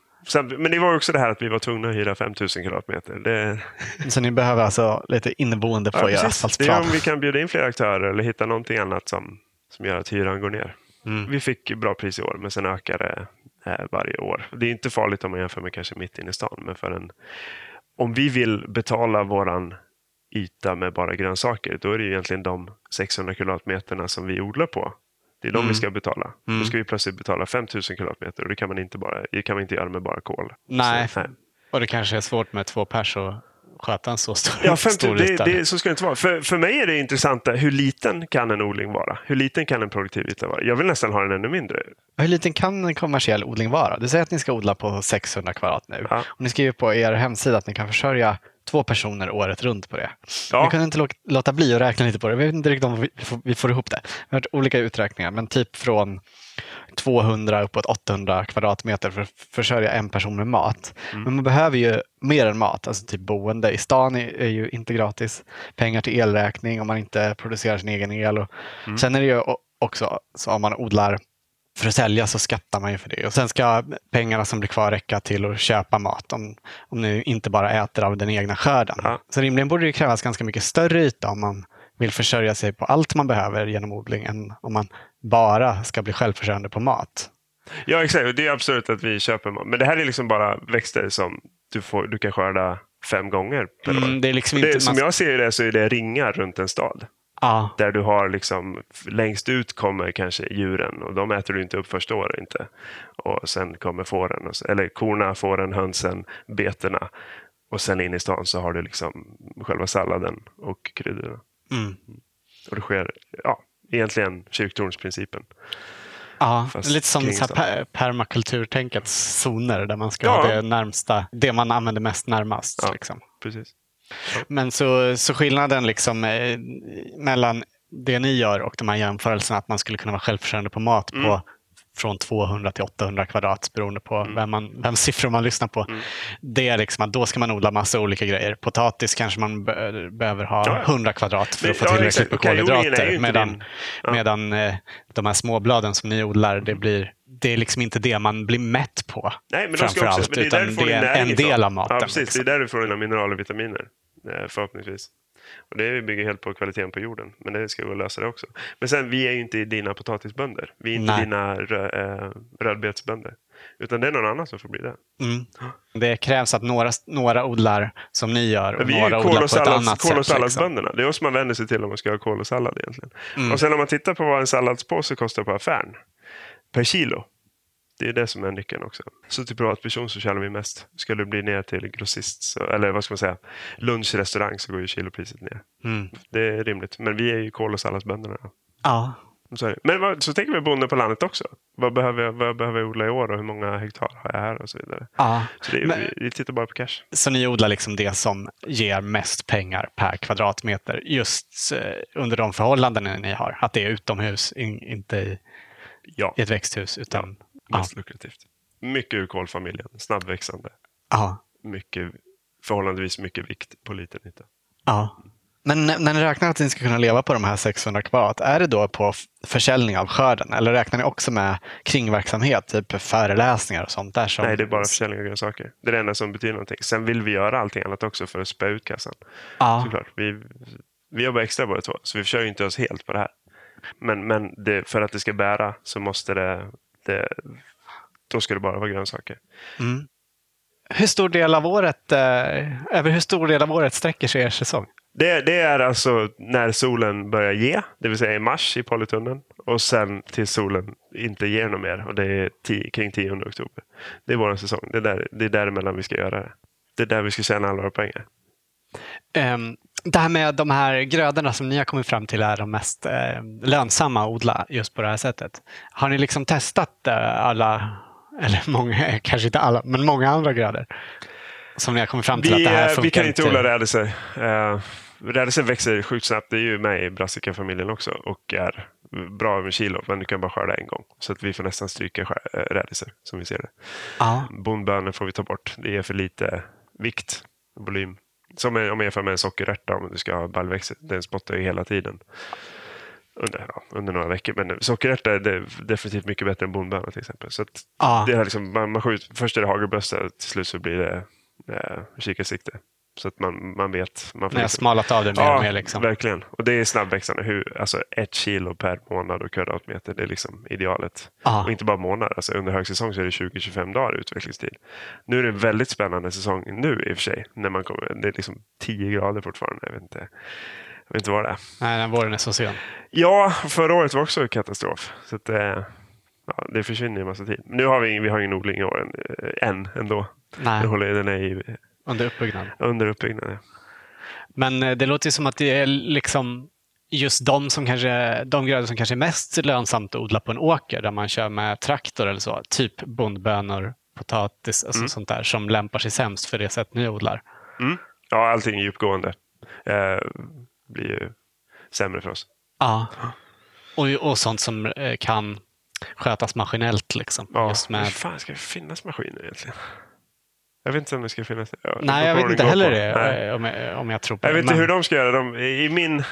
Men det var också det här att vi var tvungna att hyra 5000 kvadratmeter. Så ni behöver alltså lite inneboende för att göra asfaltsplan. Det är om vi kan bjuda in fler aktörer eller hitta någonting annat som gör att hyran går ner. Vi fick bra pris i år, men sen ökar det varje år. Det är inte farligt om man jämför med kanske mitt inne i stan. Men om vi vill betala våran yta med bara grönsaker, då är det ju egentligen de 600 kvadratmeterna som vi odlar på. Det är de vi ska betala. Då ska vi plötsligt betala 5000 kvadratmeter. Och det kan man inte göra med bara kol. Nej. Så, och det kanske är svårt med 2 pers att sköta en så stor, stor yta. Så ska det inte vara. För mig är det intressanta hur liten kan en odling vara? Hur liten kan en produktiv yta vara? Jag vill nästan ha den ännu mindre. Hur liten kan en kommersiell odling vara? Du säger att ni ska odla på 600 kvadrat nu. Ja. Och ni skriver på er hemsida att ni kan försörja 2 personer året runt på det. Ja. Vi kunde inte låta bli att räkna lite på det. Vi vet inte riktigt om vi får ihop det. Vi har hört olika uträkningar, men typ från 200 uppåt 800 kvadratmeter för att försörja 1 person med mat. Men man behöver ju mer än mat. Alltså typ boende i stan är ju inte gratis. Pengar till elräkning om man inte producerar sin egen el. Sen är det ju också så om man odlar för att sälja så skattar man ju för det. Och sen ska pengarna som blir kvar räcka till att köpa mat om ni inte bara äter av den egna skörden. Ja. Så rimligen borde det krävas ganska mycket större yta om man vill försörja sig på allt man behöver genom odling än om man bara ska bli självförsörjande på mat. Ja, exakt. Det är absolut att vi köper mat. Men det här är bara växter som du kan skörda 5 gånger per år. Det är inte som jag ser det så är det ringar runt en stad. Där du har längst ut kommer kanske djuren och de äter du inte upp första året inte. Och sen kommer fåren, eller korna, fåren, hönsen, betorna och sen in i stan så har du själva salladen och kryddorna. Och det sker egentligen kyrktornsprincipen. Ja, lite som permakulturtänkets zoner där man ska ha det närmsta, det man använder mest närmast. Ja, precis. Men så skillnaden mellan det ni gör och de här jämförelserna att man skulle kunna vara självförsörjande på mat på från 200 till 800 kvadrat beroende på vem siffror man lyssnar på. Det är att då ska man odla massa olika grejer. Potatis kanske man behöver ha 100 kvadrat för att få tillräckligt med kolhydrater. Medan de här småbladen som ni odlar, det är inte det man blir mätt på. Nej, men framförallt, utan det är en del av maten. Ja, precis. Det är därför du får mineraler och vitaminer, förhoppningsvis. Och det bygger helt på kvaliteten på jorden. Men det ska vi lösa det också. Men sen, vi är ju inte dina potatisbönder. Vi är inte dina rödbetsbönder. Utan det är någon annan som får bli det. Det krävs att några odlar som ni gör. Och vi några odlar på ett annat sätt. Kål och salladsbönderna. Det är oss man vänder sig till om man ska ha kål och sallad egentligen. Och sen om man tittar på vad en salladspåse kostar på affären. Per kilo. det är det som är nyckeln också. Så till privatperson så tjänar vi mest. Skulle du bli ner till grossist, så, eller vad ska man säga, lunchrestaurang, så går ju kilopriset ner. Mm. Det är rimligt. Men vi är ju Kålåsallas bönderna. Ja. Sorry. Men vad, så tänker vi bonde på landet också. Vad behöver jag odla i år och hur många hektar har jag här och så vidare. Ja, så det, men, vi tittar bara på cash. Så ni odlar liksom det som ger mest pengar per kvadratmeter just under de förhållanden ni har. Att det är utomhus, inte i ett växthus. Utan, ja, mest lukrativt. Mycket urkolfamiljen, snabbväxande. Ja. Mycket, förhållandevis mycket vikt på liten yta. Ja. Men när ni räknar att ni ska kunna leva på de här 600 kvadrat, är det då på försäljning av skörden? Eller räknar ni också med kringverksamhet, typ föreläsningar och sånt där? Som... Nej, det är bara försäljning av grönsaker. Det är det enda som betyder någonting. Sen vill vi göra allting annat också för att spä ut kassan. Ja. Såklart. Vi jobbar extra båda två, så vi försörjer inte oss helt på det här. Men det, för att det ska bära så måste det då ska det bara vara grönsaker. Mm. Hur stor del av året, över hur stor del av året sträcker sig er säsong? Det är alltså när solen börjar ge, det vill säga i mars i polytunneln, och sen till solen inte ger något mer, och det är kring 10 oktober. Det är vår säsong, det är däremellan vi ska göra det. Det är där vi ska tjäna alla våra pengar. Det här med de här grödorna som ni har kommit fram till är de mest lönsamma att odla just på det här sättet. Har ni liksom testat alla, eller många, kanske inte alla, men många andra grödor? Som ni har kommit fram till att det här funkar. Vi kan inte odla rädelser. Rädelser växer sjukt snabbt. Det är ju med i brassicafamiljen också. Och är bra över kilo. Men du kan bara skörda en gång. Så att vi får nästan stryka rädelser som vi ser det. Ja. Bondbönor får vi ta bort. Det är för lite vikt och volym. Som om jag jämför med en sockerärta. Om du ska ha baljväxter. Den spottar ju hela tiden. Under några veckor. Men sockerärta är definitivt mycket bättre än bondbönor till exempel. Så att det är liksom, man skjuter, först är det hagelbössa. Till slut så blir det... kikarsikte. Så att man vet... Man har smalat av det mer och mer. Liksom. Verkligen. Och det är snabbväxande. Alltså 1 kilo per månad och kvadratmeter. Det är liksom idealet. Och inte bara månader. Alltså under högsäsong så är det 20-25 dagar utvecklingstid. Nu är det en väldigt spännande säsong nu i och för sig. När man kommer, det är liksom 10 grader fortfarande. Jag vet inte vad det är. Nej, den våren är så sen. Ja, förra året var också katastrof. Så att, det försvinner en massa tid. Nu har vi har ingen odling i år än ändå. Nej. Den är under uppbyggnad. Ja. Men det låter ju som att det är liksom just de grödor som kanske är mest lönsamt att odla på en åker där man kör med traktor eller så, typ bondbönor, potatis, alltså sånt där som lämpar sig sämst för det sätt ni odlar. Mm. Ja, allting är djupgående. Blir ju sämre för oss. Ja. Och sånt som kan skötas maskinellt liksom. Ja. Just med... Hur fan ska det finnas maskiner egentligen? Jag vet inte om det ska finnas. Nej, jag vet inte heller det. Om jag tror på det. Jag vet inte hur de ska göra.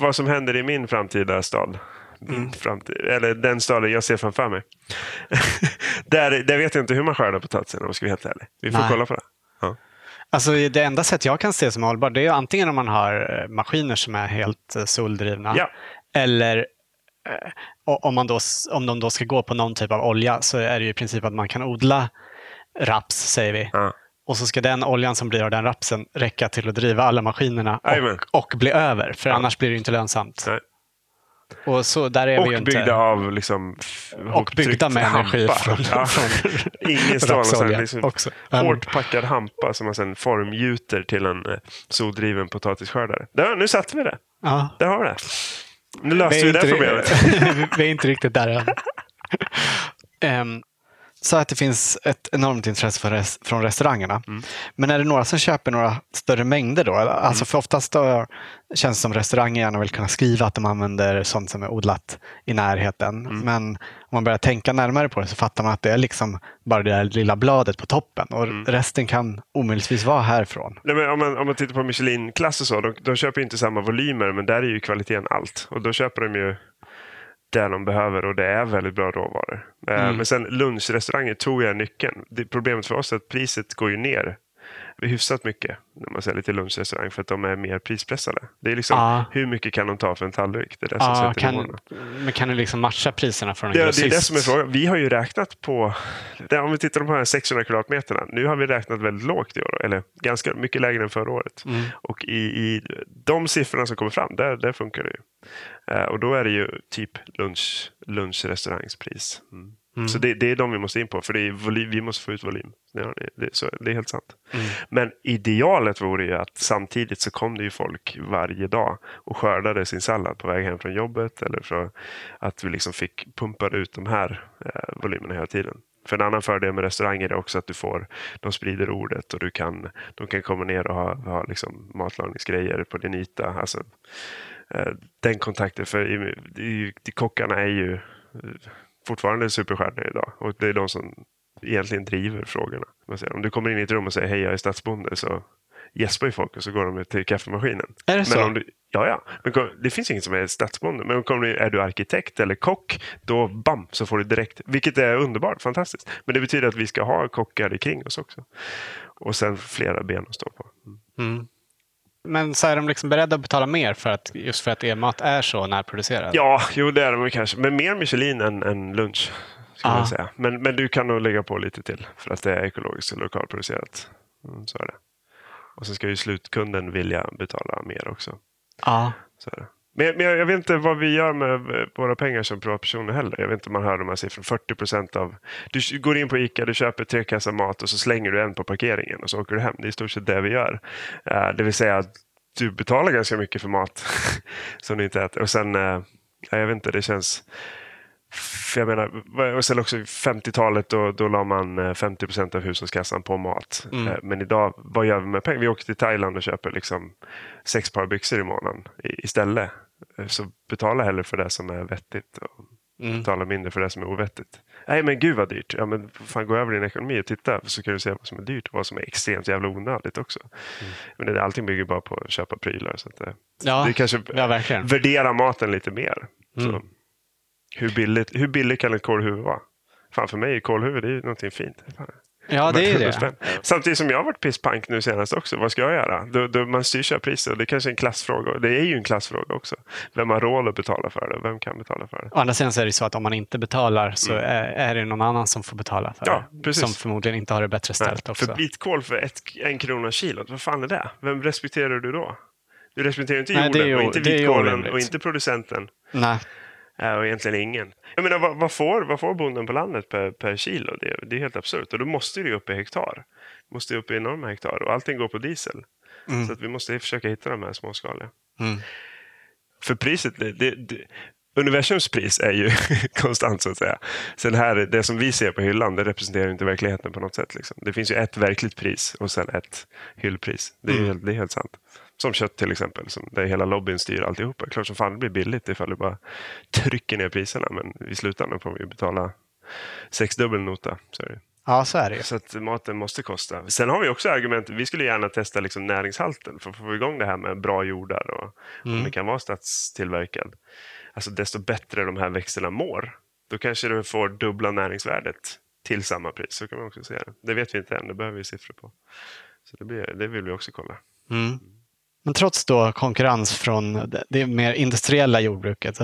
Vad som händer i min framtida stad. Eller den staden jag ser framför mig. där vet jag inte hur man skördar potatisen, om jag ska vara helt ärlig. Vi får kolla på det. Ja. Alltså det enda sätt jag kan se som hållbar, det är antingen om man har maskiner som är helt soldrivna. Ja. Eller... om de då ska gå på någon typ av olja, så är det ju i princip att man kan odla raps, säger vi. Ja. Och så ska den oljan som blir av den rapsen räcka till att driva alla maskinerna och bli över. För annars blir det ju inte lönsamt. Nej. Och så där är och vi ju byggda inte... av liksom och byggda med energi från ingen strålning liksom, också hårt packad hampa som man sen formgjuter till en soldriven potatisskördare. Där, nu satt vi det. Ja. Där har vi det. Nu löser vi det problemet. Vi är inte riktigt där än. Så att det finns ett enormt intresse från restaurangerna. Mm. Men är det några som köper några större mängder då? Alltså för oftast då känns det som restauranger gärna vill kunna skriva att de använder sånt som är odlat i närheten. Mm. Men om man börjar tänka närmare på det så fattar man att det är liksom bara det där lilla bladet på toppen. Och resten kan omöjligtvis vara härifrån. Nej, men om man tittar på Michelin-klass och så, de köper ju inte samma volymer, men där är ju kvaliteten allt. Och då köper de ju... där de behöver, och det är väldigt bra råvaror. Men sen lunchrestauranger tror jag är nyckeln. Problemet för oss är att priset går ju ner hyfsat mycket när man säljer till lunchrestaurang, för att de är mer prispressade. Det är liksom, hur mycket kan de ta för en tallrik? Det är det som sätter nivåerna. Men kan du liksom matcha priserna från en grossist? Det är det som är frågan. Vi har ju räknat på, om vi tittar på de här 600 kvadratmeterna, nu har vi räknat väldigt lågt i år, eller ganska mycket lägre än förra året. Mm. Och i de siffrorna som kommer fram, där funkar det ju. Och då är det ju typ lunchrestaurangspris. Mm. Så det är de vi måste in på, för det är volym, vi måste få ut volym. Det är helt sant. Mm. Men idealet vore ju att samtidigt så kom det ju folk varje dag och skördade sin sallad på väg hem från jobbet, eller så att vi liksom fick pumpa ut de här volymerna hela tiden. För en annan fördel med restauranger är också att du får, de sprider ordet och de kan komma ner och ha liksom matlagningsgrejer på din yta. Alltså, den kontakten, för kockarna är ju fortfarande superstjärnor idag. Och det är de som egentligen driver frågorna. Om du kommer in i ett rum och säger hej, jag är stadsbonde, så gäspar ju folk och så går de till kaffemaskinen. Är det så? Men om du, ja. Men det finns ingen som är stadsbonde. Men om du, är du arkitekt eller kock, då bam, så får du direkt. Vilket är underbart, fantastiskt. Men det betyder att vi ska ha kockar kring oss också. Och sen flera ben att stå på. Mm. Men så är de liksom beredda att betala mer för att e-mat är så närproducerad? Ja, jo, det är de kanske. Men mer Michelin än lunch, skulle jag säga. Men du kan nog lägga på lite till för att det är ekologiskt och lokalproducerat. Mm, så är det. Och sen ska ju slutkunden vilja betala mer också. Ja. Så är det. Men jag vet inte vad vi gör med våra pengar som privatpersoner heller. Jag vet inte om man hör de här siffrorna. 40% av... Du går in på Ica, du köper 3 kassar mat och så slänger du en på parkeringen och så åker du hem. Det är i stort sett det vi gör. Det vill säga att du betalar ganska mycket för mat som du inte äter. Och sen, jag vet inte, det känns... Jag menar, och sen också 50-talet då la man 50% av hushållskassan på mat. Mm. Men idag, vad gör vi med pengar? Vi åker till Thailand och köper liksom 6 par byxor i månaden istället. Så betala hellre för det som är vettigt och betala mindre för det som är ovettigt. Nej, men gud vad dyrt. Ja, men fan, gå över din ekonomi och titta, så kan du se vad som är dyrt och vad som är extremt jävla onödigt också. Mm. Men allting bygger bara på att köpa prylar. Så att det kanske verkligen värdera maten lite mer. Mm. Så. Hur billigt kan ett kålhuvud vara? Fan, för mig är kålhuvud, det är ju någonting fint. Ja, det är det. Samtidigt som jag har varit pisspank nu senast också. Vad ska jag göra? Då man styr priser. Det är kanske en klassfråga. Det är ju en klassfråga också. Vem har råd att betala för det? Vem kan betala för det? Å andra sidan så är det så att om man inte betalar så är det någon annan som får betala för det. Precis. Som förmodligen inte har det bättre ställt också. För bitkål för 1 krona kilot. Vad fan är det? Vem respekterar du då? Du respekterar inte jorden och inte vitkålen och inte producenten. Nej. Och egentligen ingen. Jag menar, vad får bonden på landet per kilo? Det är helt absurt. Och då måste det ju upp i hektar. Måste ju upp i enorma hektar. Och allting går på diesel. Mm. Så att vi måste försöka hitta de här småskaliga. Mm. För priset... universums pris är ju konstant, så att säga. Sen här, det som vi ser på hyllan, det representerar inte verkligheten på något sätt. Liksom. Det finns ju ett verkligt pris och sen ett hyllpris. Det är helt sant. Som kött till exempel, som där hela lobbyn styr alltihopa. Klart som fan det blir billigt ifall du bara trycker ner priserna. Men i slutändan får vi betala 6-dubbel nota. Ja, så är det. Så att maten måste kosta. Sen har vi också argument. Vi skulle gärna testa liksom näringshalten för att få igång det här med bra jordar. Och om det kan vara stadstillverkad. Alltså desto bättre de här växterna mår. Då kanske du får dubbla näringsvärdet till samma pris. Så kan man också säga det. Det vet vi inte än. Det behöver vi siffror på. Så det vill vi också kolla. Mm. Men trots då konkurrens från det mer industriella jordbruket,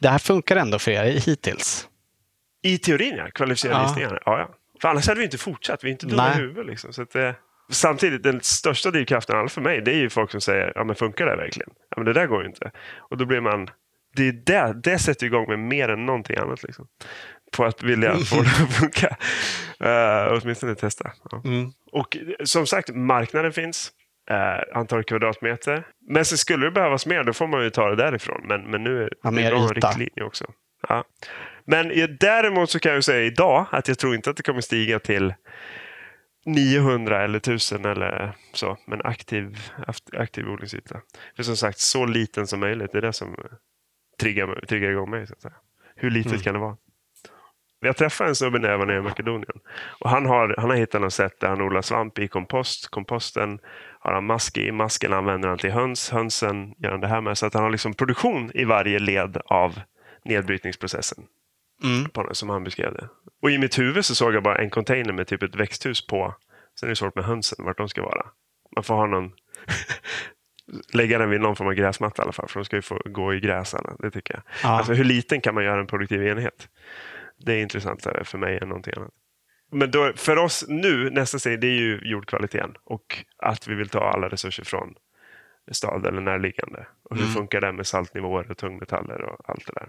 det här funkar ändå för er hittills? I teorin, ja. Kvalificerade gissningar. Ja. För annars hade vi inte fortsatt. Vi är inte dumma i huvudet. Liksom. Så att, samtidigt, den största drivkraften alla för mig, det är ju folk som säger, ja men funkar det verkligen? Ja men det där går ju inte. Och då blir man, det sätter igång med mer än någonting annat. Liksom. På att vilja få det att funka. Åtminstone testa. Ja. Mm. Och som sagt, marknaden finns. Antal kvadratmeter. Men så skulle det behövas mer, då får man ju ta det därifrån. Men nu är det en riktlinje också. Ja. Men däremot så kan jag ju säga idag att jag tror inte att det kommer stiga till 900 eller 1000 eller så. Men aktiv odlingsyta. För som sagt, så liten som möjligt. Det är det som triggar igång mig. Så att säga. Hur litet kan det vara? Jag träffade en snubbe när jag var nere i Makedonien. Och han har hittat något sätt där han odlar svamp i kompost. Komposten har han mask i. Masken använder han till höns. Hönsen gör han det här med. Så att han har liksom produktion i varje led av nedbrytningsprocessen. Mm. På det, som han beskrev det. Och i mitt huvud så såg jag bara en container med typ ett växthus på. Sen är det svårt med hönsen, vart de ska vara. Man får ha någon... lägga den vid någon form av gräsmatta i alla fall. För de ska ju få gå i gräsarna, det tycker jag. Ja. Alltså hur liten kan man göra en produktiv enhet? Det är intressantare för mig än någonting annat. Men då, för oss nu, nästa steg, det är ju jordkvaliteten. Och att vi vill ta alla resurser från stad eller närliggande. Och hur funkar det med saltnivåer och tungmetaller och allt det där.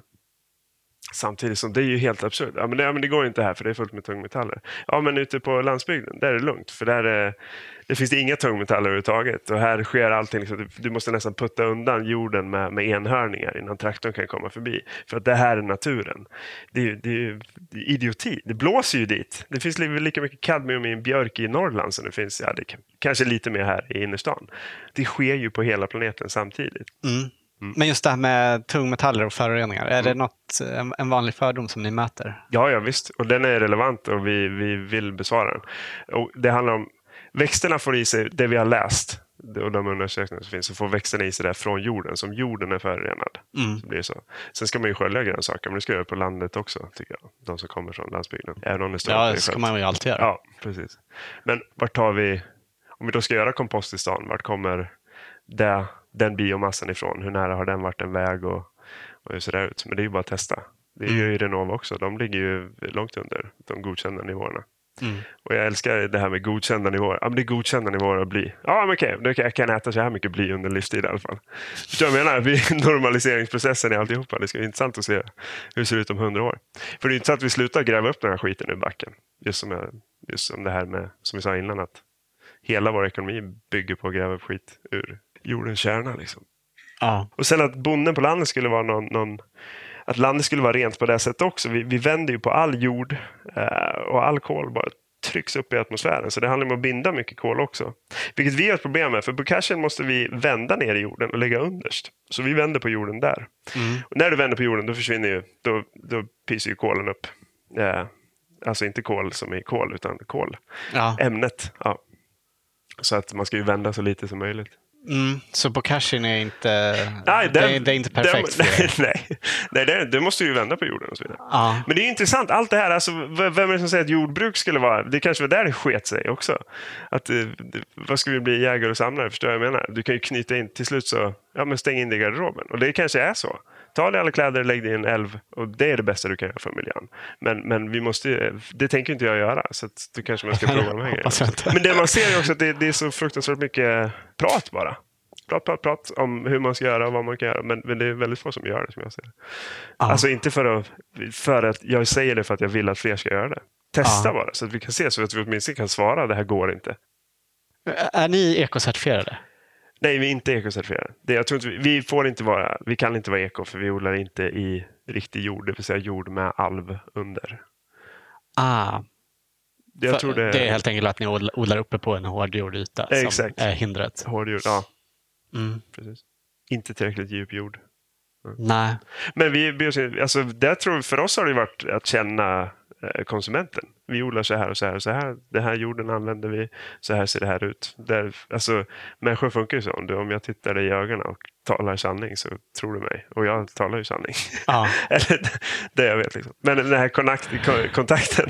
Samtidigt som det är ju helt absurd. Ja, men det går inte här för det är fullt med tungmetaller. Ja, men ute på landsbygden, där är det lugnt. För där det finns det inga tungmetaller överhuvudtaget. Och här sker allting. Liksom, du måste nästan putta undan jorden med enhörningar innan traktorn kan komma förbi. För att det här är naturen. Det är idioti. Det blåser ju dit. Det finns lika mycket kadmium i en björk i Norrland som det finns. Ja, det kanske lite mer här i innerstan. Det sker ju på hela planeten samtidigt. Mm. Mm. Men just det här med tungmetaller och föroreningar, är det något, en vanlig fördom som ni möter? Ja, visst. Och den är relevant och vi vill besvara den. Och det handlar om, växterna får i sig det vi har läst och de undersökningar som finns, så får växterna i sig det från jorden, som jorden är förorenad. Mm. Så blir det så. Sen ska man ju skölja grönsaker, men det ska jag göra på landet också, tycker jag. De som kommer från landsbygden. Även om det står det ska man ju alltid göra. Ja, precis. Men vart tar vi, om vi då ska göra kompost i stan, vart kommer det... den biomassan ifrån, hur nära har den varit en väg och hur ser det ut? Men det är ju bara att testa. Det gör ju Renova också. De ligger ju långt under de godkända nivåerna. Mm. Och jag älskar det här med godkända nivåer. Ja, men det är godkända nivåer att bli. Ja, men okej. Okay. Jag kan äta så här mycket bly under livstid i alla fall. Jag menar, normaliseringsprocessen är alltihopa. Det ska vara intressant att se hur det ser ut om 100 år. För det är inte så att vi slutar gräva upp den här skiten ur backen. Just som det här med, som vi sa innan, att hela vår ekonomi bygger på att gräva upp skit ur jordens kärna liksom. Ah. Och sen att bonden på landet skulle vara någon att landet skulle vara rent på det sättet också. Vi vänder ju på all jord och all kol bara trycks upp i atmosfären. Så det handlar om att binda mycket kol också. Vilket vi har ett problem med. För bokaschen måste vi vända ner i jorden och lägga underst. Så vi vänder på jorden där. Mm. Och när du vänder på jorden då försvinner ju då pyser ju kolen upp. Alltså inte kol som är kol utan kol. Ja. Ämnet. Ja. Så att man ska ju vända så lite som möjligt. Mm, så på cashen är inte det är inte perfekt. Nej, du måste ju vända på jorden och så vidare. Ah. Men det är intressant allt det här, alltså, vem är det som säger att jordbruk skulle vara, det kanske var där det sket sig också. Att vad ska vi bli, jägare och samlare, förstår jag menar. Du kan ju knyta in till slut så, ja men stäng in dig i garderoben och det kanske är så. Ta dig alla kläder, lägg dig i en älv och det är det bästa du kan göra för miljön. Men vi måste ju, det tänker inte jag göra så att du kanske man ska prova de här grejerna. Men det man ser är också att det är så fruktansvärt mycket prat bara. Prat om hur man ska göra och vad man kan göra. Men det är väldigt få som gör det som jag ser. Ah. Alltså inte för att jag säger det för att jag vill att fler ska göra det. Testa bara så att vi kan se så att vi åtminstone kan svara det här går inte. Är ni ekocertifierade? Nej, vi är inte ekocertifierade. Jag tror inte, vi kan inte vara eko för vi odlar inte i riktig jord, det vill säga jord med alv under. Ah. Jag tror det är helt enkelt att ni odlar uppe på en hård jordyta som exakt. Är hindret. Hård jord, ja. Mm. Precis. Inte tillräckligt djup jord. Mm. Nej. Men där tror jag, för oss har det varit att känna konsumenten. Vi odlar så här och så här och så här. Den här jorden använder vi. Så här ser det här ut. Alltså, människor funkar ju så. Om jag tittar dig i ögonen och talar sanning så tror du mig. Och jag talar ju sanning. Ja. Eller det jag vet liksom. Men den här kontakten.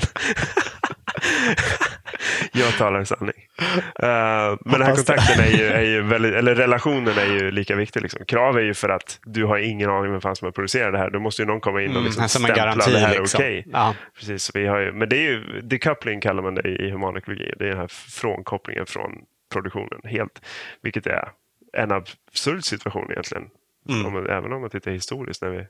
Jag talar sanning. Men den här kontakten är ju väldigt, eller relationen är ju lika viktig liksom. Krav är ju för att du har ingen aning vem fan som har producerat det här. Då måste ju någon komma in och liksom stämpla garanti, det här är liksom. Okej. Ja. Precis, vi har ju, men det är ju decoupling kallar man det i humanekologi. Det är den här frånkopplingen från produktionen helt, vilket är en absurd situation egentligen. Mm. Även om man tittar historiskt när vi.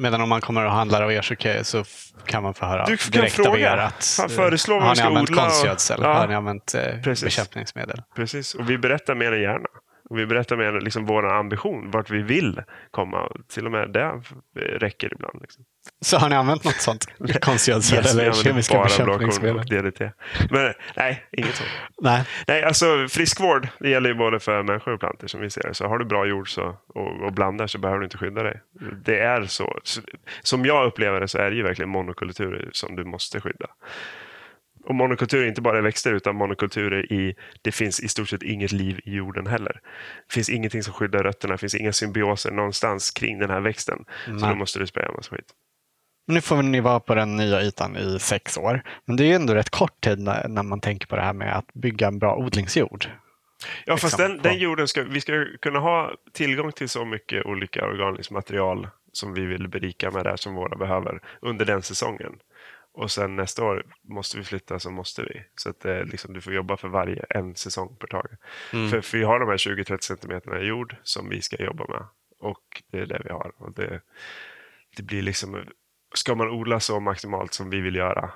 Medan om man kommer och handlar av er så kan man få höra direkt av er att har ni använt konstgödsel, har ni använt bekämpningsmedel. Precis, och vi berättar mer än gärna. Och vi berättar mer liksom vår ambition, vart vi vill komma. Till och med det räcker ibland. Liksom. Så har ni använt något sånt? Konstgödsel eller kemiska bekämpningsmedel? DDT. Men nej, inget sånt. Nej, alltså friskvård, det gäller ju både för människor och planter som vi ser. Så har du bra jord och blandar så behöver du inte skydda dig. Det är så. Som jag upplever det så är det ju verkligen monokulturer som du måste skydda. Och monokultur är inte bara växter utan monokulturer det finns i stort sett inget liv i jorden heller. Det finns ingenting som skyddar rötterna, det finns inga symbioser någonstans kring den här växten. Nej. Så då måste du spraya en massa skit. Nu får ni vara på den nya ytan i 6 år. Men det är ju ändå rätt kort tid när man tänker på det här med att bygga en bra odlingsjord. Ja, fast den jorden vi ska kunna ha tillgång till så mycket olika organiskt material som vi vill berika med där som våra behöver under den säsongen. Och sen nästa år måste vi flytta så måste vi. Så att liksom, du får jobba för varje en säsong per tag. Mm. För vi har de här 20-30 centimeterna jord som vi ska jobba med. Och det är det vi har. Och det blir liksom ska man odla så maximalt som vi vill göra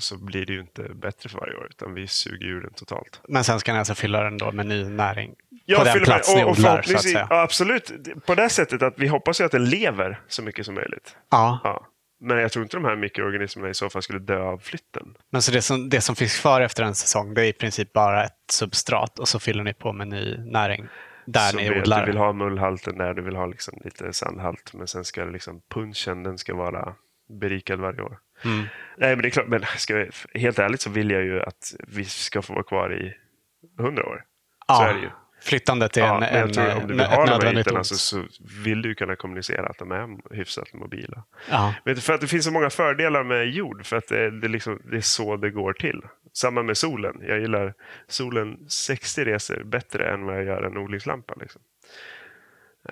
så blir det ju inte bättre för varje år, utan vi suger ur den totalt. Men sen ska ni alltså fylla den då med ny näring på den plats ni odlar, så att säga. Ja, absolut. På det sättet att vi hoppas ju att den lever så mycket som möjligt. Ja. Men jag tror inte de här mikroorganismerna i så fall skulle dö av flytten. Men så det som finns kvar efter en säsong, det är i princip bara ett substrat och så fyller ni på med ny näring där så ni odlar. Du vill ha mullhalten där, du vill ha liksom lite sandhalt, men sen ska det liksom punchen, den ska vara berikad varje år. Mm. Nej, men det är klart, men helt ärligt så vill jag ju att vi ska få vara kvar i 100 år. Ja, så är det ju. Flyttandet är om du vill ha de här ytorna så vill du kunna kommunicera att de är hyfsat mobila. Ja. Men för att det finns så många fördelar med jord, för att det är så det går till. Samma med solen. Jag gillar solen 60 resor bättre än vad jag gör en odlingslampa liksom.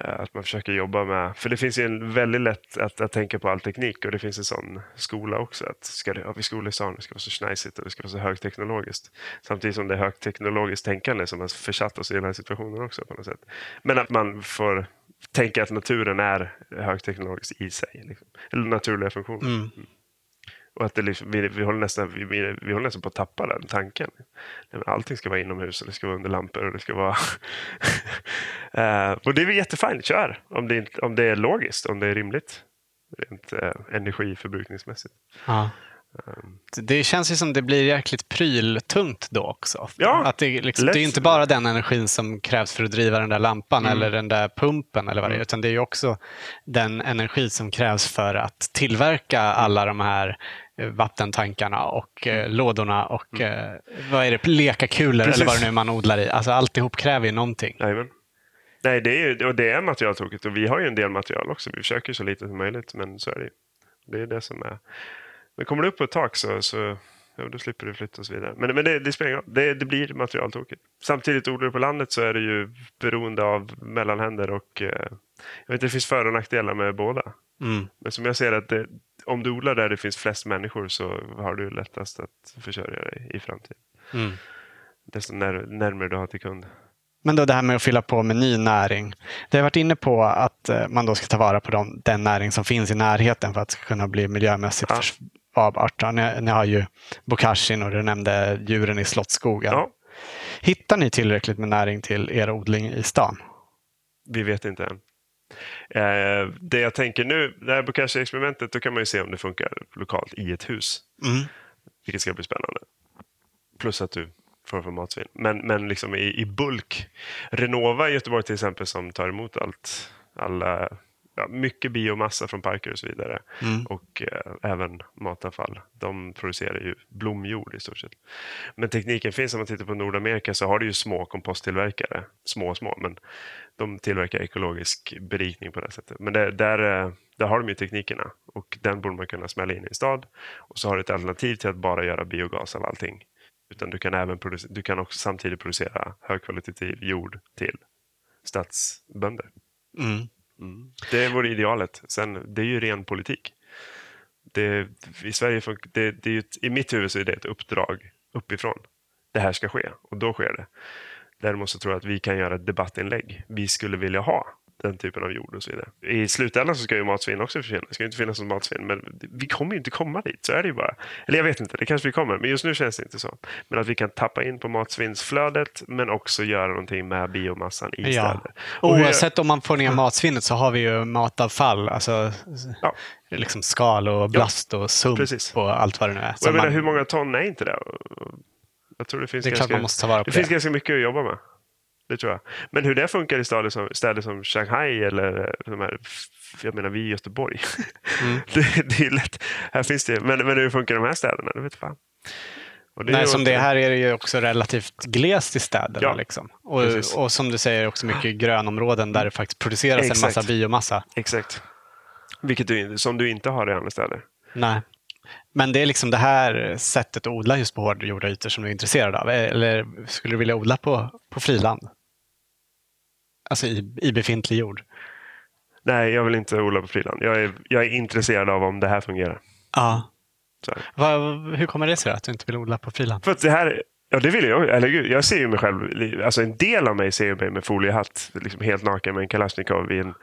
Att man försöker jobba med, för det finns ju en väldigt lätt att tänka på all teknik, och det finns en sån skola också att vi ska odla i stan, det ska vara så schnajsigt och det ska vara så högteknologiskt, samtidigt som det är högteknologiskt tänkande som har försatt oss i den här situationen också på något sätt. Men att man får tänka att naturen är högteknologisk i sig liksom. Eller naturliga funktioner. Mm. Och att det liksom, vi håller nästan på att tappa den tanken. Allting ska vara inomhus och det ska vara under lampor och det ska vara... och det är väl jättefint, kör. Om det är logiskt, om det är rimligt. Rent energiförbrukningsmässigt. Ja. Det känns ju som det blir jäkligt pryltungt då också. Ja, att det är inte bara den energin som krävs för att driva den där lampan eller den där pumpen eller vad det är, utan det är ju också den energi som krävs för att tillverka alla de här vattentankarna och lådorna och vad är det, lekakulor eller vad det nu man odlar i. Alltså alltihop kräver ju någonting. Amen. Nej, det är materialtokigt, och vi har ju en del material också. Vi försöker så lite som möjligt, men så är det. Det är det som är. Men kommer du upp på ett tak så då slipper du flytta och så vidare. Men det spelar ingen roll. Det blir materialtokigt. Samtidigt, odlar du på landet så är det ju beroende av mellanhänder och... jag vet inte, det finns för- och nackdelar med båda. Mm. Men som jag ser att om du odlar där det finns flest människor så har du lättast att försörja dig i framtiden. Mm. Desto närmare du har till kund. Men då det här med att fylla på med ny näring. Det har varit inne på att man då ska ta vara på den näring som finns i närheten för att kunna bli miljömässigt avartar. Ni har ju bokashin och du nämnde djuren i Slottskogen. Ja. Hittar ni tillräckligt med näring till er odling i stan? Vi vet inte än. Det jag tänker nu, det här bokashin-experimentet, då kan man ju se om det funkar lokalt i ett hus. Mm. Vilket ska bli spännande. Plus att du får formatsvinn. Men liksom i bulk. Renova i Göteborg till exempel, som tar emot alla... mycket biomassa från parker och så vidare. Mm. Och även matavfall. De producerar ju blomjord i stort sett. Men tekniken finns, om man tittar på Nordamerika så har det ju små komposttillverkare. Små, men de tillverkar ekologisk berikning på det sättet. Men där har de ju teknikerna. Och den borde man kunna smälla in i en stad. Och så har du ett alternativ till att bara göra biogas av allting. Utan du kan även du kan också samtidigt producera högkvalitativ jord till stadsbönder. Mm. Det vore idealet. Sen, det är ju ren politik. I Sverige det är ju i mitt huvud så är det ett uppdrag uppifrån. Det här ska ske, och då sker det. Däremot så tror jag att vi kan göra ett debattinlägg. Vi skulle vilja ha den typen av jord och så vidare. I slutändan så ska ju matsvinn också försvinna. Det ska ju inte finnas någon matsvinn, men vi kommer ju inte komma dit. Så är det ju bara. Eller jag vet inte, det kanske vi kommer, men just nu känns det inte så. Men att vi kan tappa in på matsvinnsflödet, men också göra någonting med biomassan i städer. Och oavsett om man får ner matsvinnet så har vi ju matavfall. Alltså liksom skal och blast och sump och allt vad det nu är. Och jag menar, hur många ton är inte det? Jag tror det finns ganska mycket att jobba med. Det tror jag. Men hur det funkar i städer som Shanghai eller de här, jag menar vi i Göteborg. Mm. det är lätt. Här finns det. Men hur funkar de här städerna? Det vet fan. Nej, som det här är det ju också relativt glest i städerna. Ja, liksom. Och som du säger också mycket grönområden där det faktiskt produceras en massa biomassa. Exakt. Vilket som du inte har i andra städer. Nej. Men det är liksom det här sättet att odla just på hårdgjorda ytor som du är intresserad av. Eller skulle du vilja odla på friland? Alltså i befintlig jord? Nej, jag vill inte odla på friland. Jag är intresserad av om det här fungerar. Ja. Hur kommer det sig att du inte vill odla på friland? För att det här Ja, det vill jag. Eller gud, jag ser ju mig själv, alltså en del av mig ser mig med foliehatt, liksom helt naken med en kalashnikov i en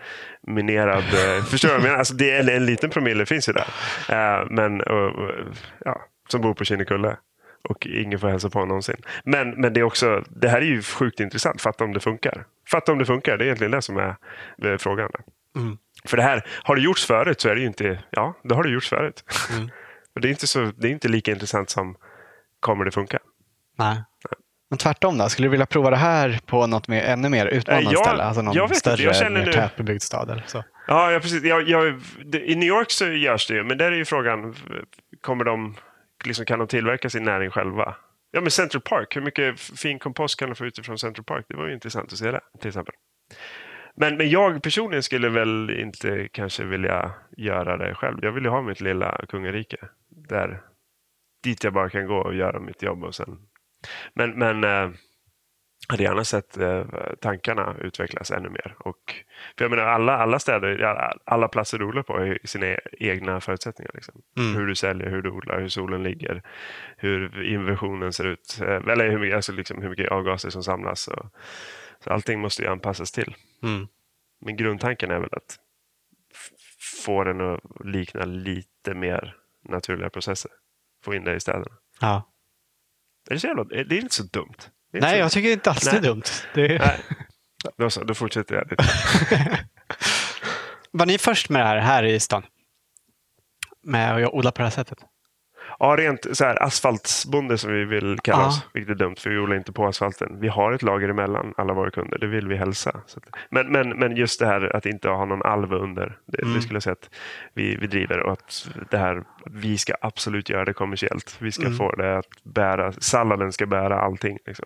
minerad, förstår du vad jag menar? Alltså det är en liten promille finns ju där. Men ja, som bor på Kinnekulle och ingen får hälsa på någonsin. Men det är också, det här är ju sjukt intressant, fatta om det funkar. Fatta om det funkar, det är egentligen det som är frågan. Mm. För det här, har det gjorts förut så är det ju inte, ja, det har det gjorts förut. Mm. Och det är inte så, det är inte lika intressant som kommer det funka. Nej. Men tvärtom då, skulle du vilja prova det här på något mer, ännu mer utmanande ställe? Alltså någon jag vet större, inte. Jag känner mer tätbebyggd stad eller så? Ja, precis. I New York så görs det ju, men där är ju frågan, kommer de, liksom, kan de tillverka sin näring själva? Ja, men Central Park, hur mycket fin kompost kan de få utifrån Central Park? Det var ju intressant att se det, till exempel. Men jag personligen skulle väl inte kanske vilja göra det själv. Jag vill ju ha mitt lilla kungarike, där dit jag bara kan gå och göra mitt jobb och sen... Men hade gärna sett tankarna utvecklas ännu mer. Och, för jag menar, alla städer, alla platser du odlar på är sina egna förutsättningar. Liksom. Mm. Hur du säljer, hur du odlar, hur solen ligger, hur inversionen ser ut. Eller hur mycket, alltså liksom, hur mycket avgaser som samlas. Och, så allting måste ju anpassas till. Mm. Men grundtanken är väl att få den att likna lite mer naturliga processer. Få in det i städerna. Ja. Det är inte så dumt. Nej, jag tycker inte alls det är dumt. Nej. Då fortsätter jag. Var ni först med det här i stan? Med att odla på det här sättet? Ja, rent så här asfaltsbonde som vi vill kalla oss. Vilket är dumt, för vi odlar inte på asfalten. Vi har ett lager emellan alla våra kunder. Det vill vi hälsa. Men just det här att inte ha någon alve under. Det skulle jag säga att vi driver. Och att det här, vi ska absolut göra det kommersiellt. Vi ska få det att bära. Salladen ska bära allting. Liksom.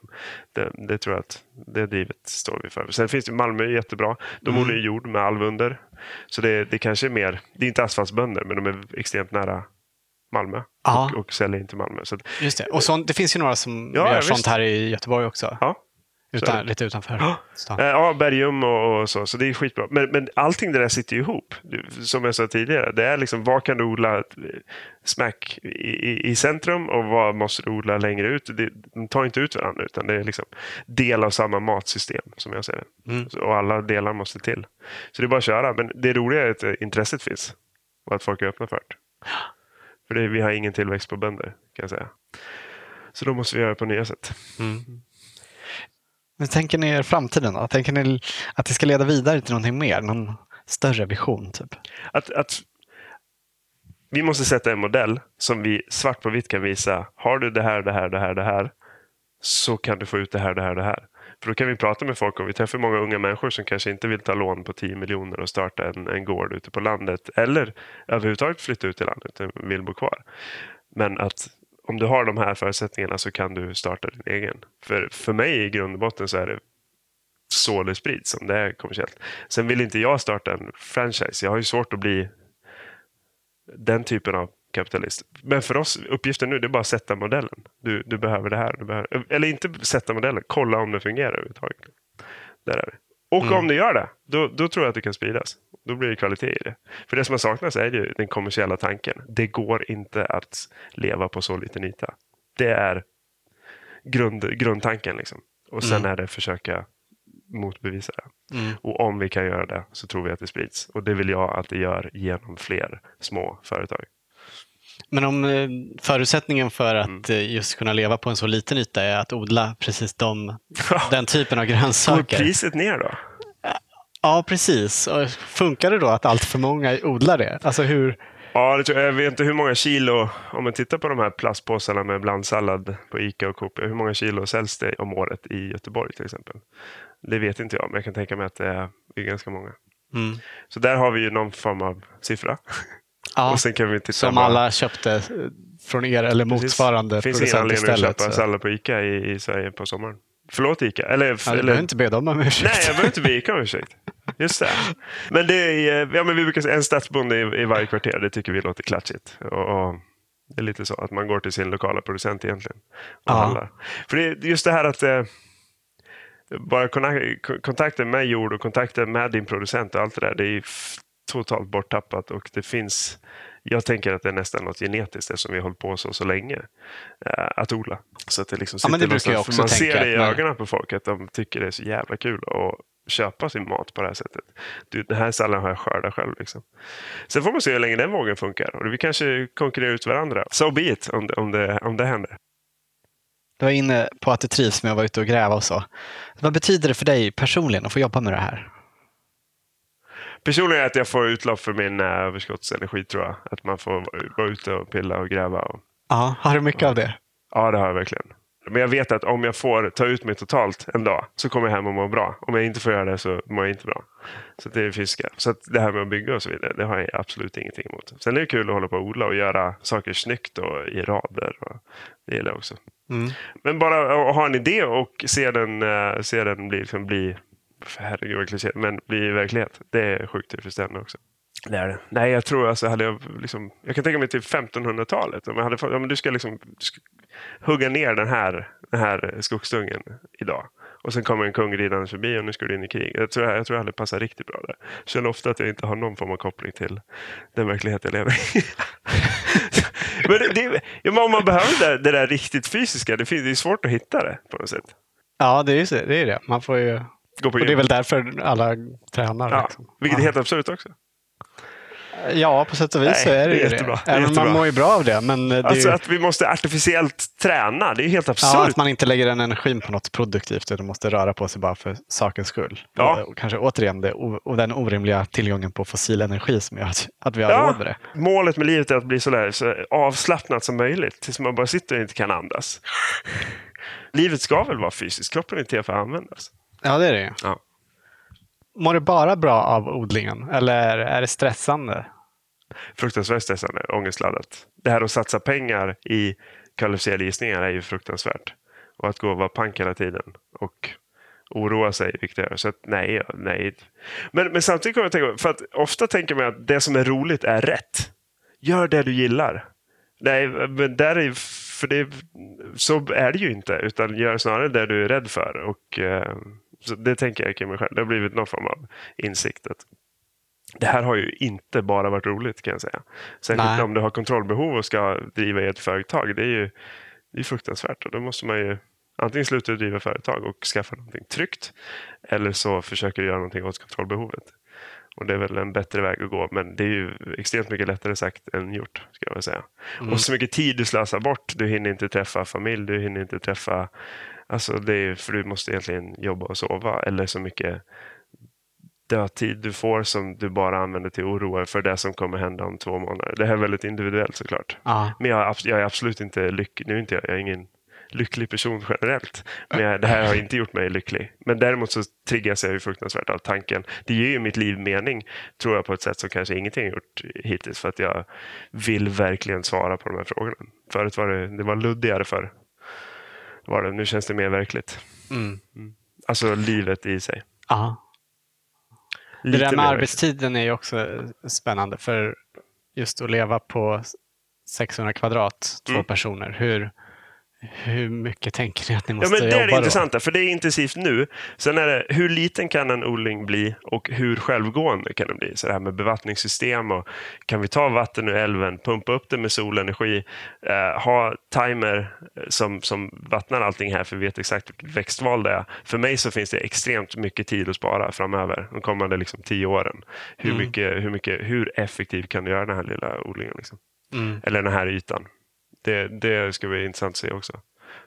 Det tror jag att det drivet står vi för. Sen finns det Malmö är jättebra. De odlar ju jord med alve under. Så det kanske är mer... Det är inte asfaltsbönder, men de är extremt nära Malmö och säljer inte Malmö. Så just det. Och det finns ju några som gör sånt här i Göteborg också. Ja. Lite utanför stan. Ja, Bergum och så. Så det är skitbra. Men allting det där sitter ju ihop. Som jag sa tidigare. Det är liksom, vad kan du odla smack i centrum och vad måste du odla längre ut? De tar inte ut varandra, utan det är liksom del av samma matsystem, som jag säger. Mm. Och alla delar måste till. Så det är bara att köra. Men det roliga är att intresset finns. Och att folk är öppna för det. För vi har ingen tillväxt på bönder, kan jag säga. Så då måste vi göra det på nya sätt. Mm. Men tänker ni er framtiden då? Tänker ni att det ska leda vidare till någonting mer? Någon större vision typ? Att vi måste sätta en modell som vi svart på vitt kan visa. Har du det här, det här, det här, det här, så kan du få ut det här, det här, det här. För då kan vi prata med folk, och vi träffar många unga människor som kanske inte vill ta lån på 10 miljoner och starta en gård ute på landet. Eller överhuvudtaget flytta ut i landet och vill bo kvar. Men att om du har de här förutsättningarna så kan du starta din egen. För mig i grund och botten så är det så det sprids som det är kommersiellt. Sen vill inte jag starta en franchise. Jag har ju svårt att bli den typen av kapitalist. Men för oss, uppgiften nu, det är bara att sätta modellen. Du behöver det här. Eller inte sätta modellen. Kolla om det fungerar överhuvudtaget. Där är det. Och om det gör det, då tror jag att det kan spridas. Då blir det kvalitet i det. För det som saknas är ju den kommersiella tanken. Det går inte att leva på så liten yta. Det är grundtanken liksom. Och sen är det försöka motbevisa det. Mm. Och om vi kan göra det så tror vi att det sprids. Och det vill jag att det gör genom fler små företag. Men om förutsättningen för att just kunna leva på en så liten yta är att odla precis den typen av grönsaker. Går priset ner då? Ja, precis. Och funkar det då att allt för många odlar det? Alltså hur... Ja, det tror jag. Jag vet inte hur många kilo, om man tittar på de här plastpåsarna med blandsallad på Ica och Coop, hur många kilo säljs det om året i Göteborg till exempel? Det vet inte jag, men jag kan tänka mig att det är ganska många. Mm. Så där har vi ju någon form av siffra. Ja, och sen kan vi som alla köpte från er eller motsvarande producent istället. Finns ingen anledning att köpa sallad på Ica i Sverige på sommaren. Förlåt Ica. Du behöver inte be dem om ursäkt. Nej, jag behöver inte be Ica om ursäkt. Just det. Men det är, ja, men vi brukar säga en stadsbonde i varje kvarter. Det tycker vi låter klatschigt. Och det är lite så att man går till sin lokala producent egentligen. Och handlar. För det är just det här att... bara kontakten med jord och kontakten med din producent och allt det där. Det är totalt borttappat, och det finns Jag tänker att det är nästan något genetiskt eftersom vi har hållit på så länge att odla. Så att det liksom sitter någonstans. Man ser det i ögonen på folk att de tycker det är så jävla kul att köpa sin mat på det här sättet. Du, den här salladen har jag skördat själv liksom. Sen får man se hur länge den vågen funkar. Och vi kanske konkurrerar ut varandra. So be it om det händer. Du var inne på att det trivs med att vara ute och gräva och så. Vad betyder det för dig personligen att få jobba med det här? Personligen är att jag får utlopp för min överskottsenergi tror jag. Att man får vara ute och pilla och gräva. Ja, har du mycket av det? Ja, det har jag verkligen. Men jag vet att om jag får ta ut mig totalt en dag så kommer jag hem och mår bra. Om jag inte får göra det så mår jag inte bra. Så det är fiska. Så att det här med att bygga och så vidare, det har jag absolut ingenting emot. Sen är det kul att hålla på och odla och göra saker snyggt och i rader. Och det gillar jag också. Mm. Men bara att ha en idé och se den bli herregud vad klichéet, men bli verklighet. Det är sjukt tillfredsställande också. Det är det. Nej, jag tror alltså hade jag liksom, jag kan tänka mig till 1500-talet om jag hade men du ska hugga ner den här skogsdungen idag och sen kommer en kung ridande förbi och nu ska du in i krig. Jag tror jag hade passat riktigt bra där. Så jag ofta att jag inte har någon form av koppling till den verklighet jag lever i. Men det, om man behöver det där riktigt fysiska, det är svårt att hitta det på något sätt. Ja, det är det. Man får ju gå på och det är väl därför alla tränar. Ja, liksom. Vilket är helt absurt också. Ja, på sätt och vis. Nej, så är det ju det. Även man mår ju bra av det. Men det alltså ju... att vi måste artificiellt träna, det är ju helt absurt. Ja, att man inte lägger den energin på något produktivt utan måste röra på sig bara för sakens skull. Ja. Och kanske återigen den orimliga tillgången på fossil energi som gör att vi har råd med det. Målet med livet är att bli så avslappnat som möjligt tills man bara sitter och inte kan andas. Livet ska väl vara fysiskt, kroppen är inte för att användas. Ja, det är det ju. Ja. Mår du bara bra av odlingen? Eller är det stressande? Fruktansvärt stressande, ångestladdat. Det här att satsa pengar i kvalificerade gissningar är ju fruktansvärt. Och att gå och vara pank hela tiden och oroa sig, vilket det är. Så att, nej. Men samtidigt kommer jag tänka, för att ofta tänker man att det som är roligt är rätt. Gör det du gillar. Nej, men där är ju... För så är det ju inte, utan gör snarare det du är rädd för. Och så det tänker jag kring mig själv. Det har blivit någon form av insikt att det här har ju inte bara varit roligt, kan jag säga. Särskilt om du har kontrollbehov och ska driva ett företag. Det är ju fruktansvärt. Och då måste man ju antingen sluta driva företag och skaffa någonting tryggt. Eller så försöker du göra någonting åt kontrollbehovet. Och det är väl en bättre väg att gå. Men det är ju extremt mycket lättare sagt än gjort, ska jag väl säga. Mm. Och så mycket tid du slösar bort. Du hinner inte träffa familj. Du hinner inte träffa... Alltså det är, för du måste egentligen jobba och sova. Eller så mycket dödtid du får som du bara använder till oroa för det som kommer hända om 2 månader. Det här är väldigt individuellt såklart. Ah. Men jag är absolut inte lycklig. Nu är inte jag är ingen lycklig person generellt. Men det här har inte gjort mig lycklig. Men däremot så triggas jag ju fruktansvärt av tanken. Det ger ju mitt liv mening, tror jag, på ett sätt som kanske ingenting har gjort hittills. För att jag vill verkligen svara på de här frågorna. Förut var det var luddigare för. Nu känns det mer verkligt. Mm. Alltså livet i sig. Aha. Det där med arbetstiden är ju också spännande. För just att leva på 600 kvadrat, 2 personer. Hur mycket tänker ni att ni måste jobba då? Det är det intressanta, för det är intensivt nu. Sen är det, hur liten kan en odling bli och hur självgående kan den bli? Så det här med bevattningssystem och kan vi ta vatten ur älven, pumpa upp det med solenergi, ha timer som vattnar allting här för vi vet exakt vilket växtval det är. För mig så finns det extremt mycket tid att spara framöver, de kommande 10 åren. Hur effektiv kan du göra den här lilla odlingen? Eller den här ytan? Det ska bli intressant att se också.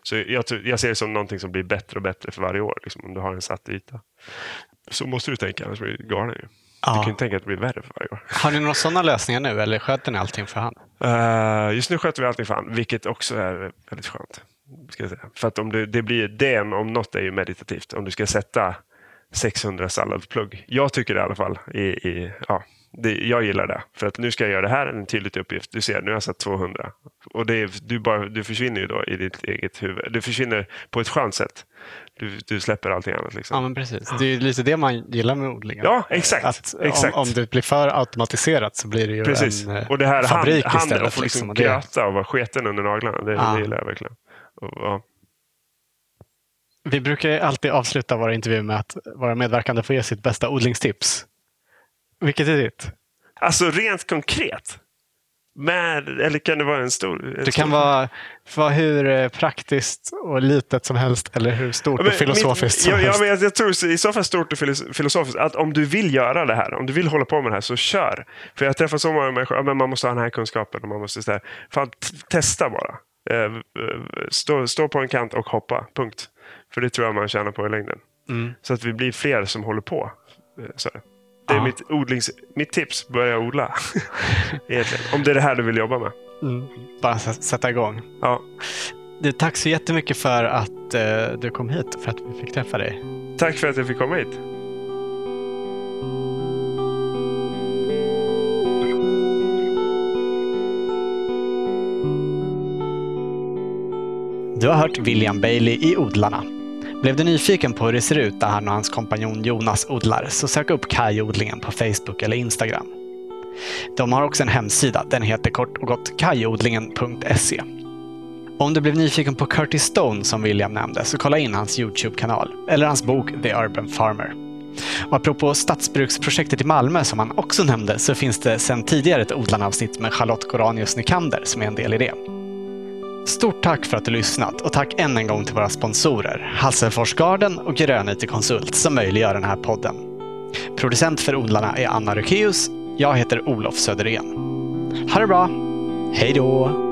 Så jag ser det som någonting som blir bättre och bättre för varje år. Om du har en satt yta. Så måste du tänka, annars blir det galna ju. Ja. Du kan ju tänka att det blir värre för varje år. Har ni några sådana lösningar nu eller sköter ni allting för hand? Just nu sköter vi allting för hand, vilket också är väldigt skönt. Ska jag säga. För att om något är ju meditativt. Om du ska sätta 600 salladsplugg. Jag tycker det i alla fall. Jag gillar det. För att nu ska jag göra det här, en tydlig uppgift. Du ser, nu har jag satt 200. Och du försvinner ju då i ditt eget huvud. Du försvinner på ett skönt sätt. Du släpper allting annat. Ja, men precis. Det är ju lite det man gillar med odlingen. Ja, exakt. Om det blir för automatiserat så blir det ju precis. En och det här fabrik hand, istället. Och få gröta och vara sketen under naglarna. Det gillar jag verkligen. Och. Vi brukar alltid avsluta våra intervjuer med att våra medverkande får ge sitt bästa odlingstips. Vilket är ditt? Alltså rent konkret. Men, eller kan det vara en stor... En det kan vara hur praktiskt och litet som helst eller hur stort och filosofiskt som helst. Men jag tror i så fall stort och filosofiskt att om du vill göra det här, om du vill hålla på med det här så kör. För jag träffar så många människor, men man måste ha den här kunskapen och man måste så här, fan, testa bara. Stå på en kant och hoppa, punkt. För det tror jag man tjänar på i längden. Mm. Så att vi blir fler som håller på. Så det är mitt tips, börja odla. Egentligen. Om det är det här du vill jobba med. Mm. Bara sätta igång. Ja. Du, tack så jättemycket för att du kom hit, för att vi fick träffa dig. Tack för att jag fick komma hit. Du har hört William Bailey i Odlarna. Blev du nyfiken på hur det ser ut där han och hans kompanjon Jonas odlar, så sök upp Kajodlingen på Facebook eller Instagram. De har också en hemsida, den heter kort och gott kajodlingen.se. Om du blev nyfiken på Curtis Stone som William nämnde, så kolla in hans YouTube-kanal eller hans bok The Urban Farmer. Och apropå stadsbruksprojektet i Malmö som han också nämnde, så finns det sedan tidigare ett odlanavsnitt med Charlotte Coranius Nykander som är en del i det. Stort tack för att du lyssnat och tack än en gång till våra sponsorer Hasselforsgården och Grönytekonsult som möjliggör den här podden. Producent för odlarna är Anna Rokeus. Jag heter Olof Söderén. Ha det bra! Hej då!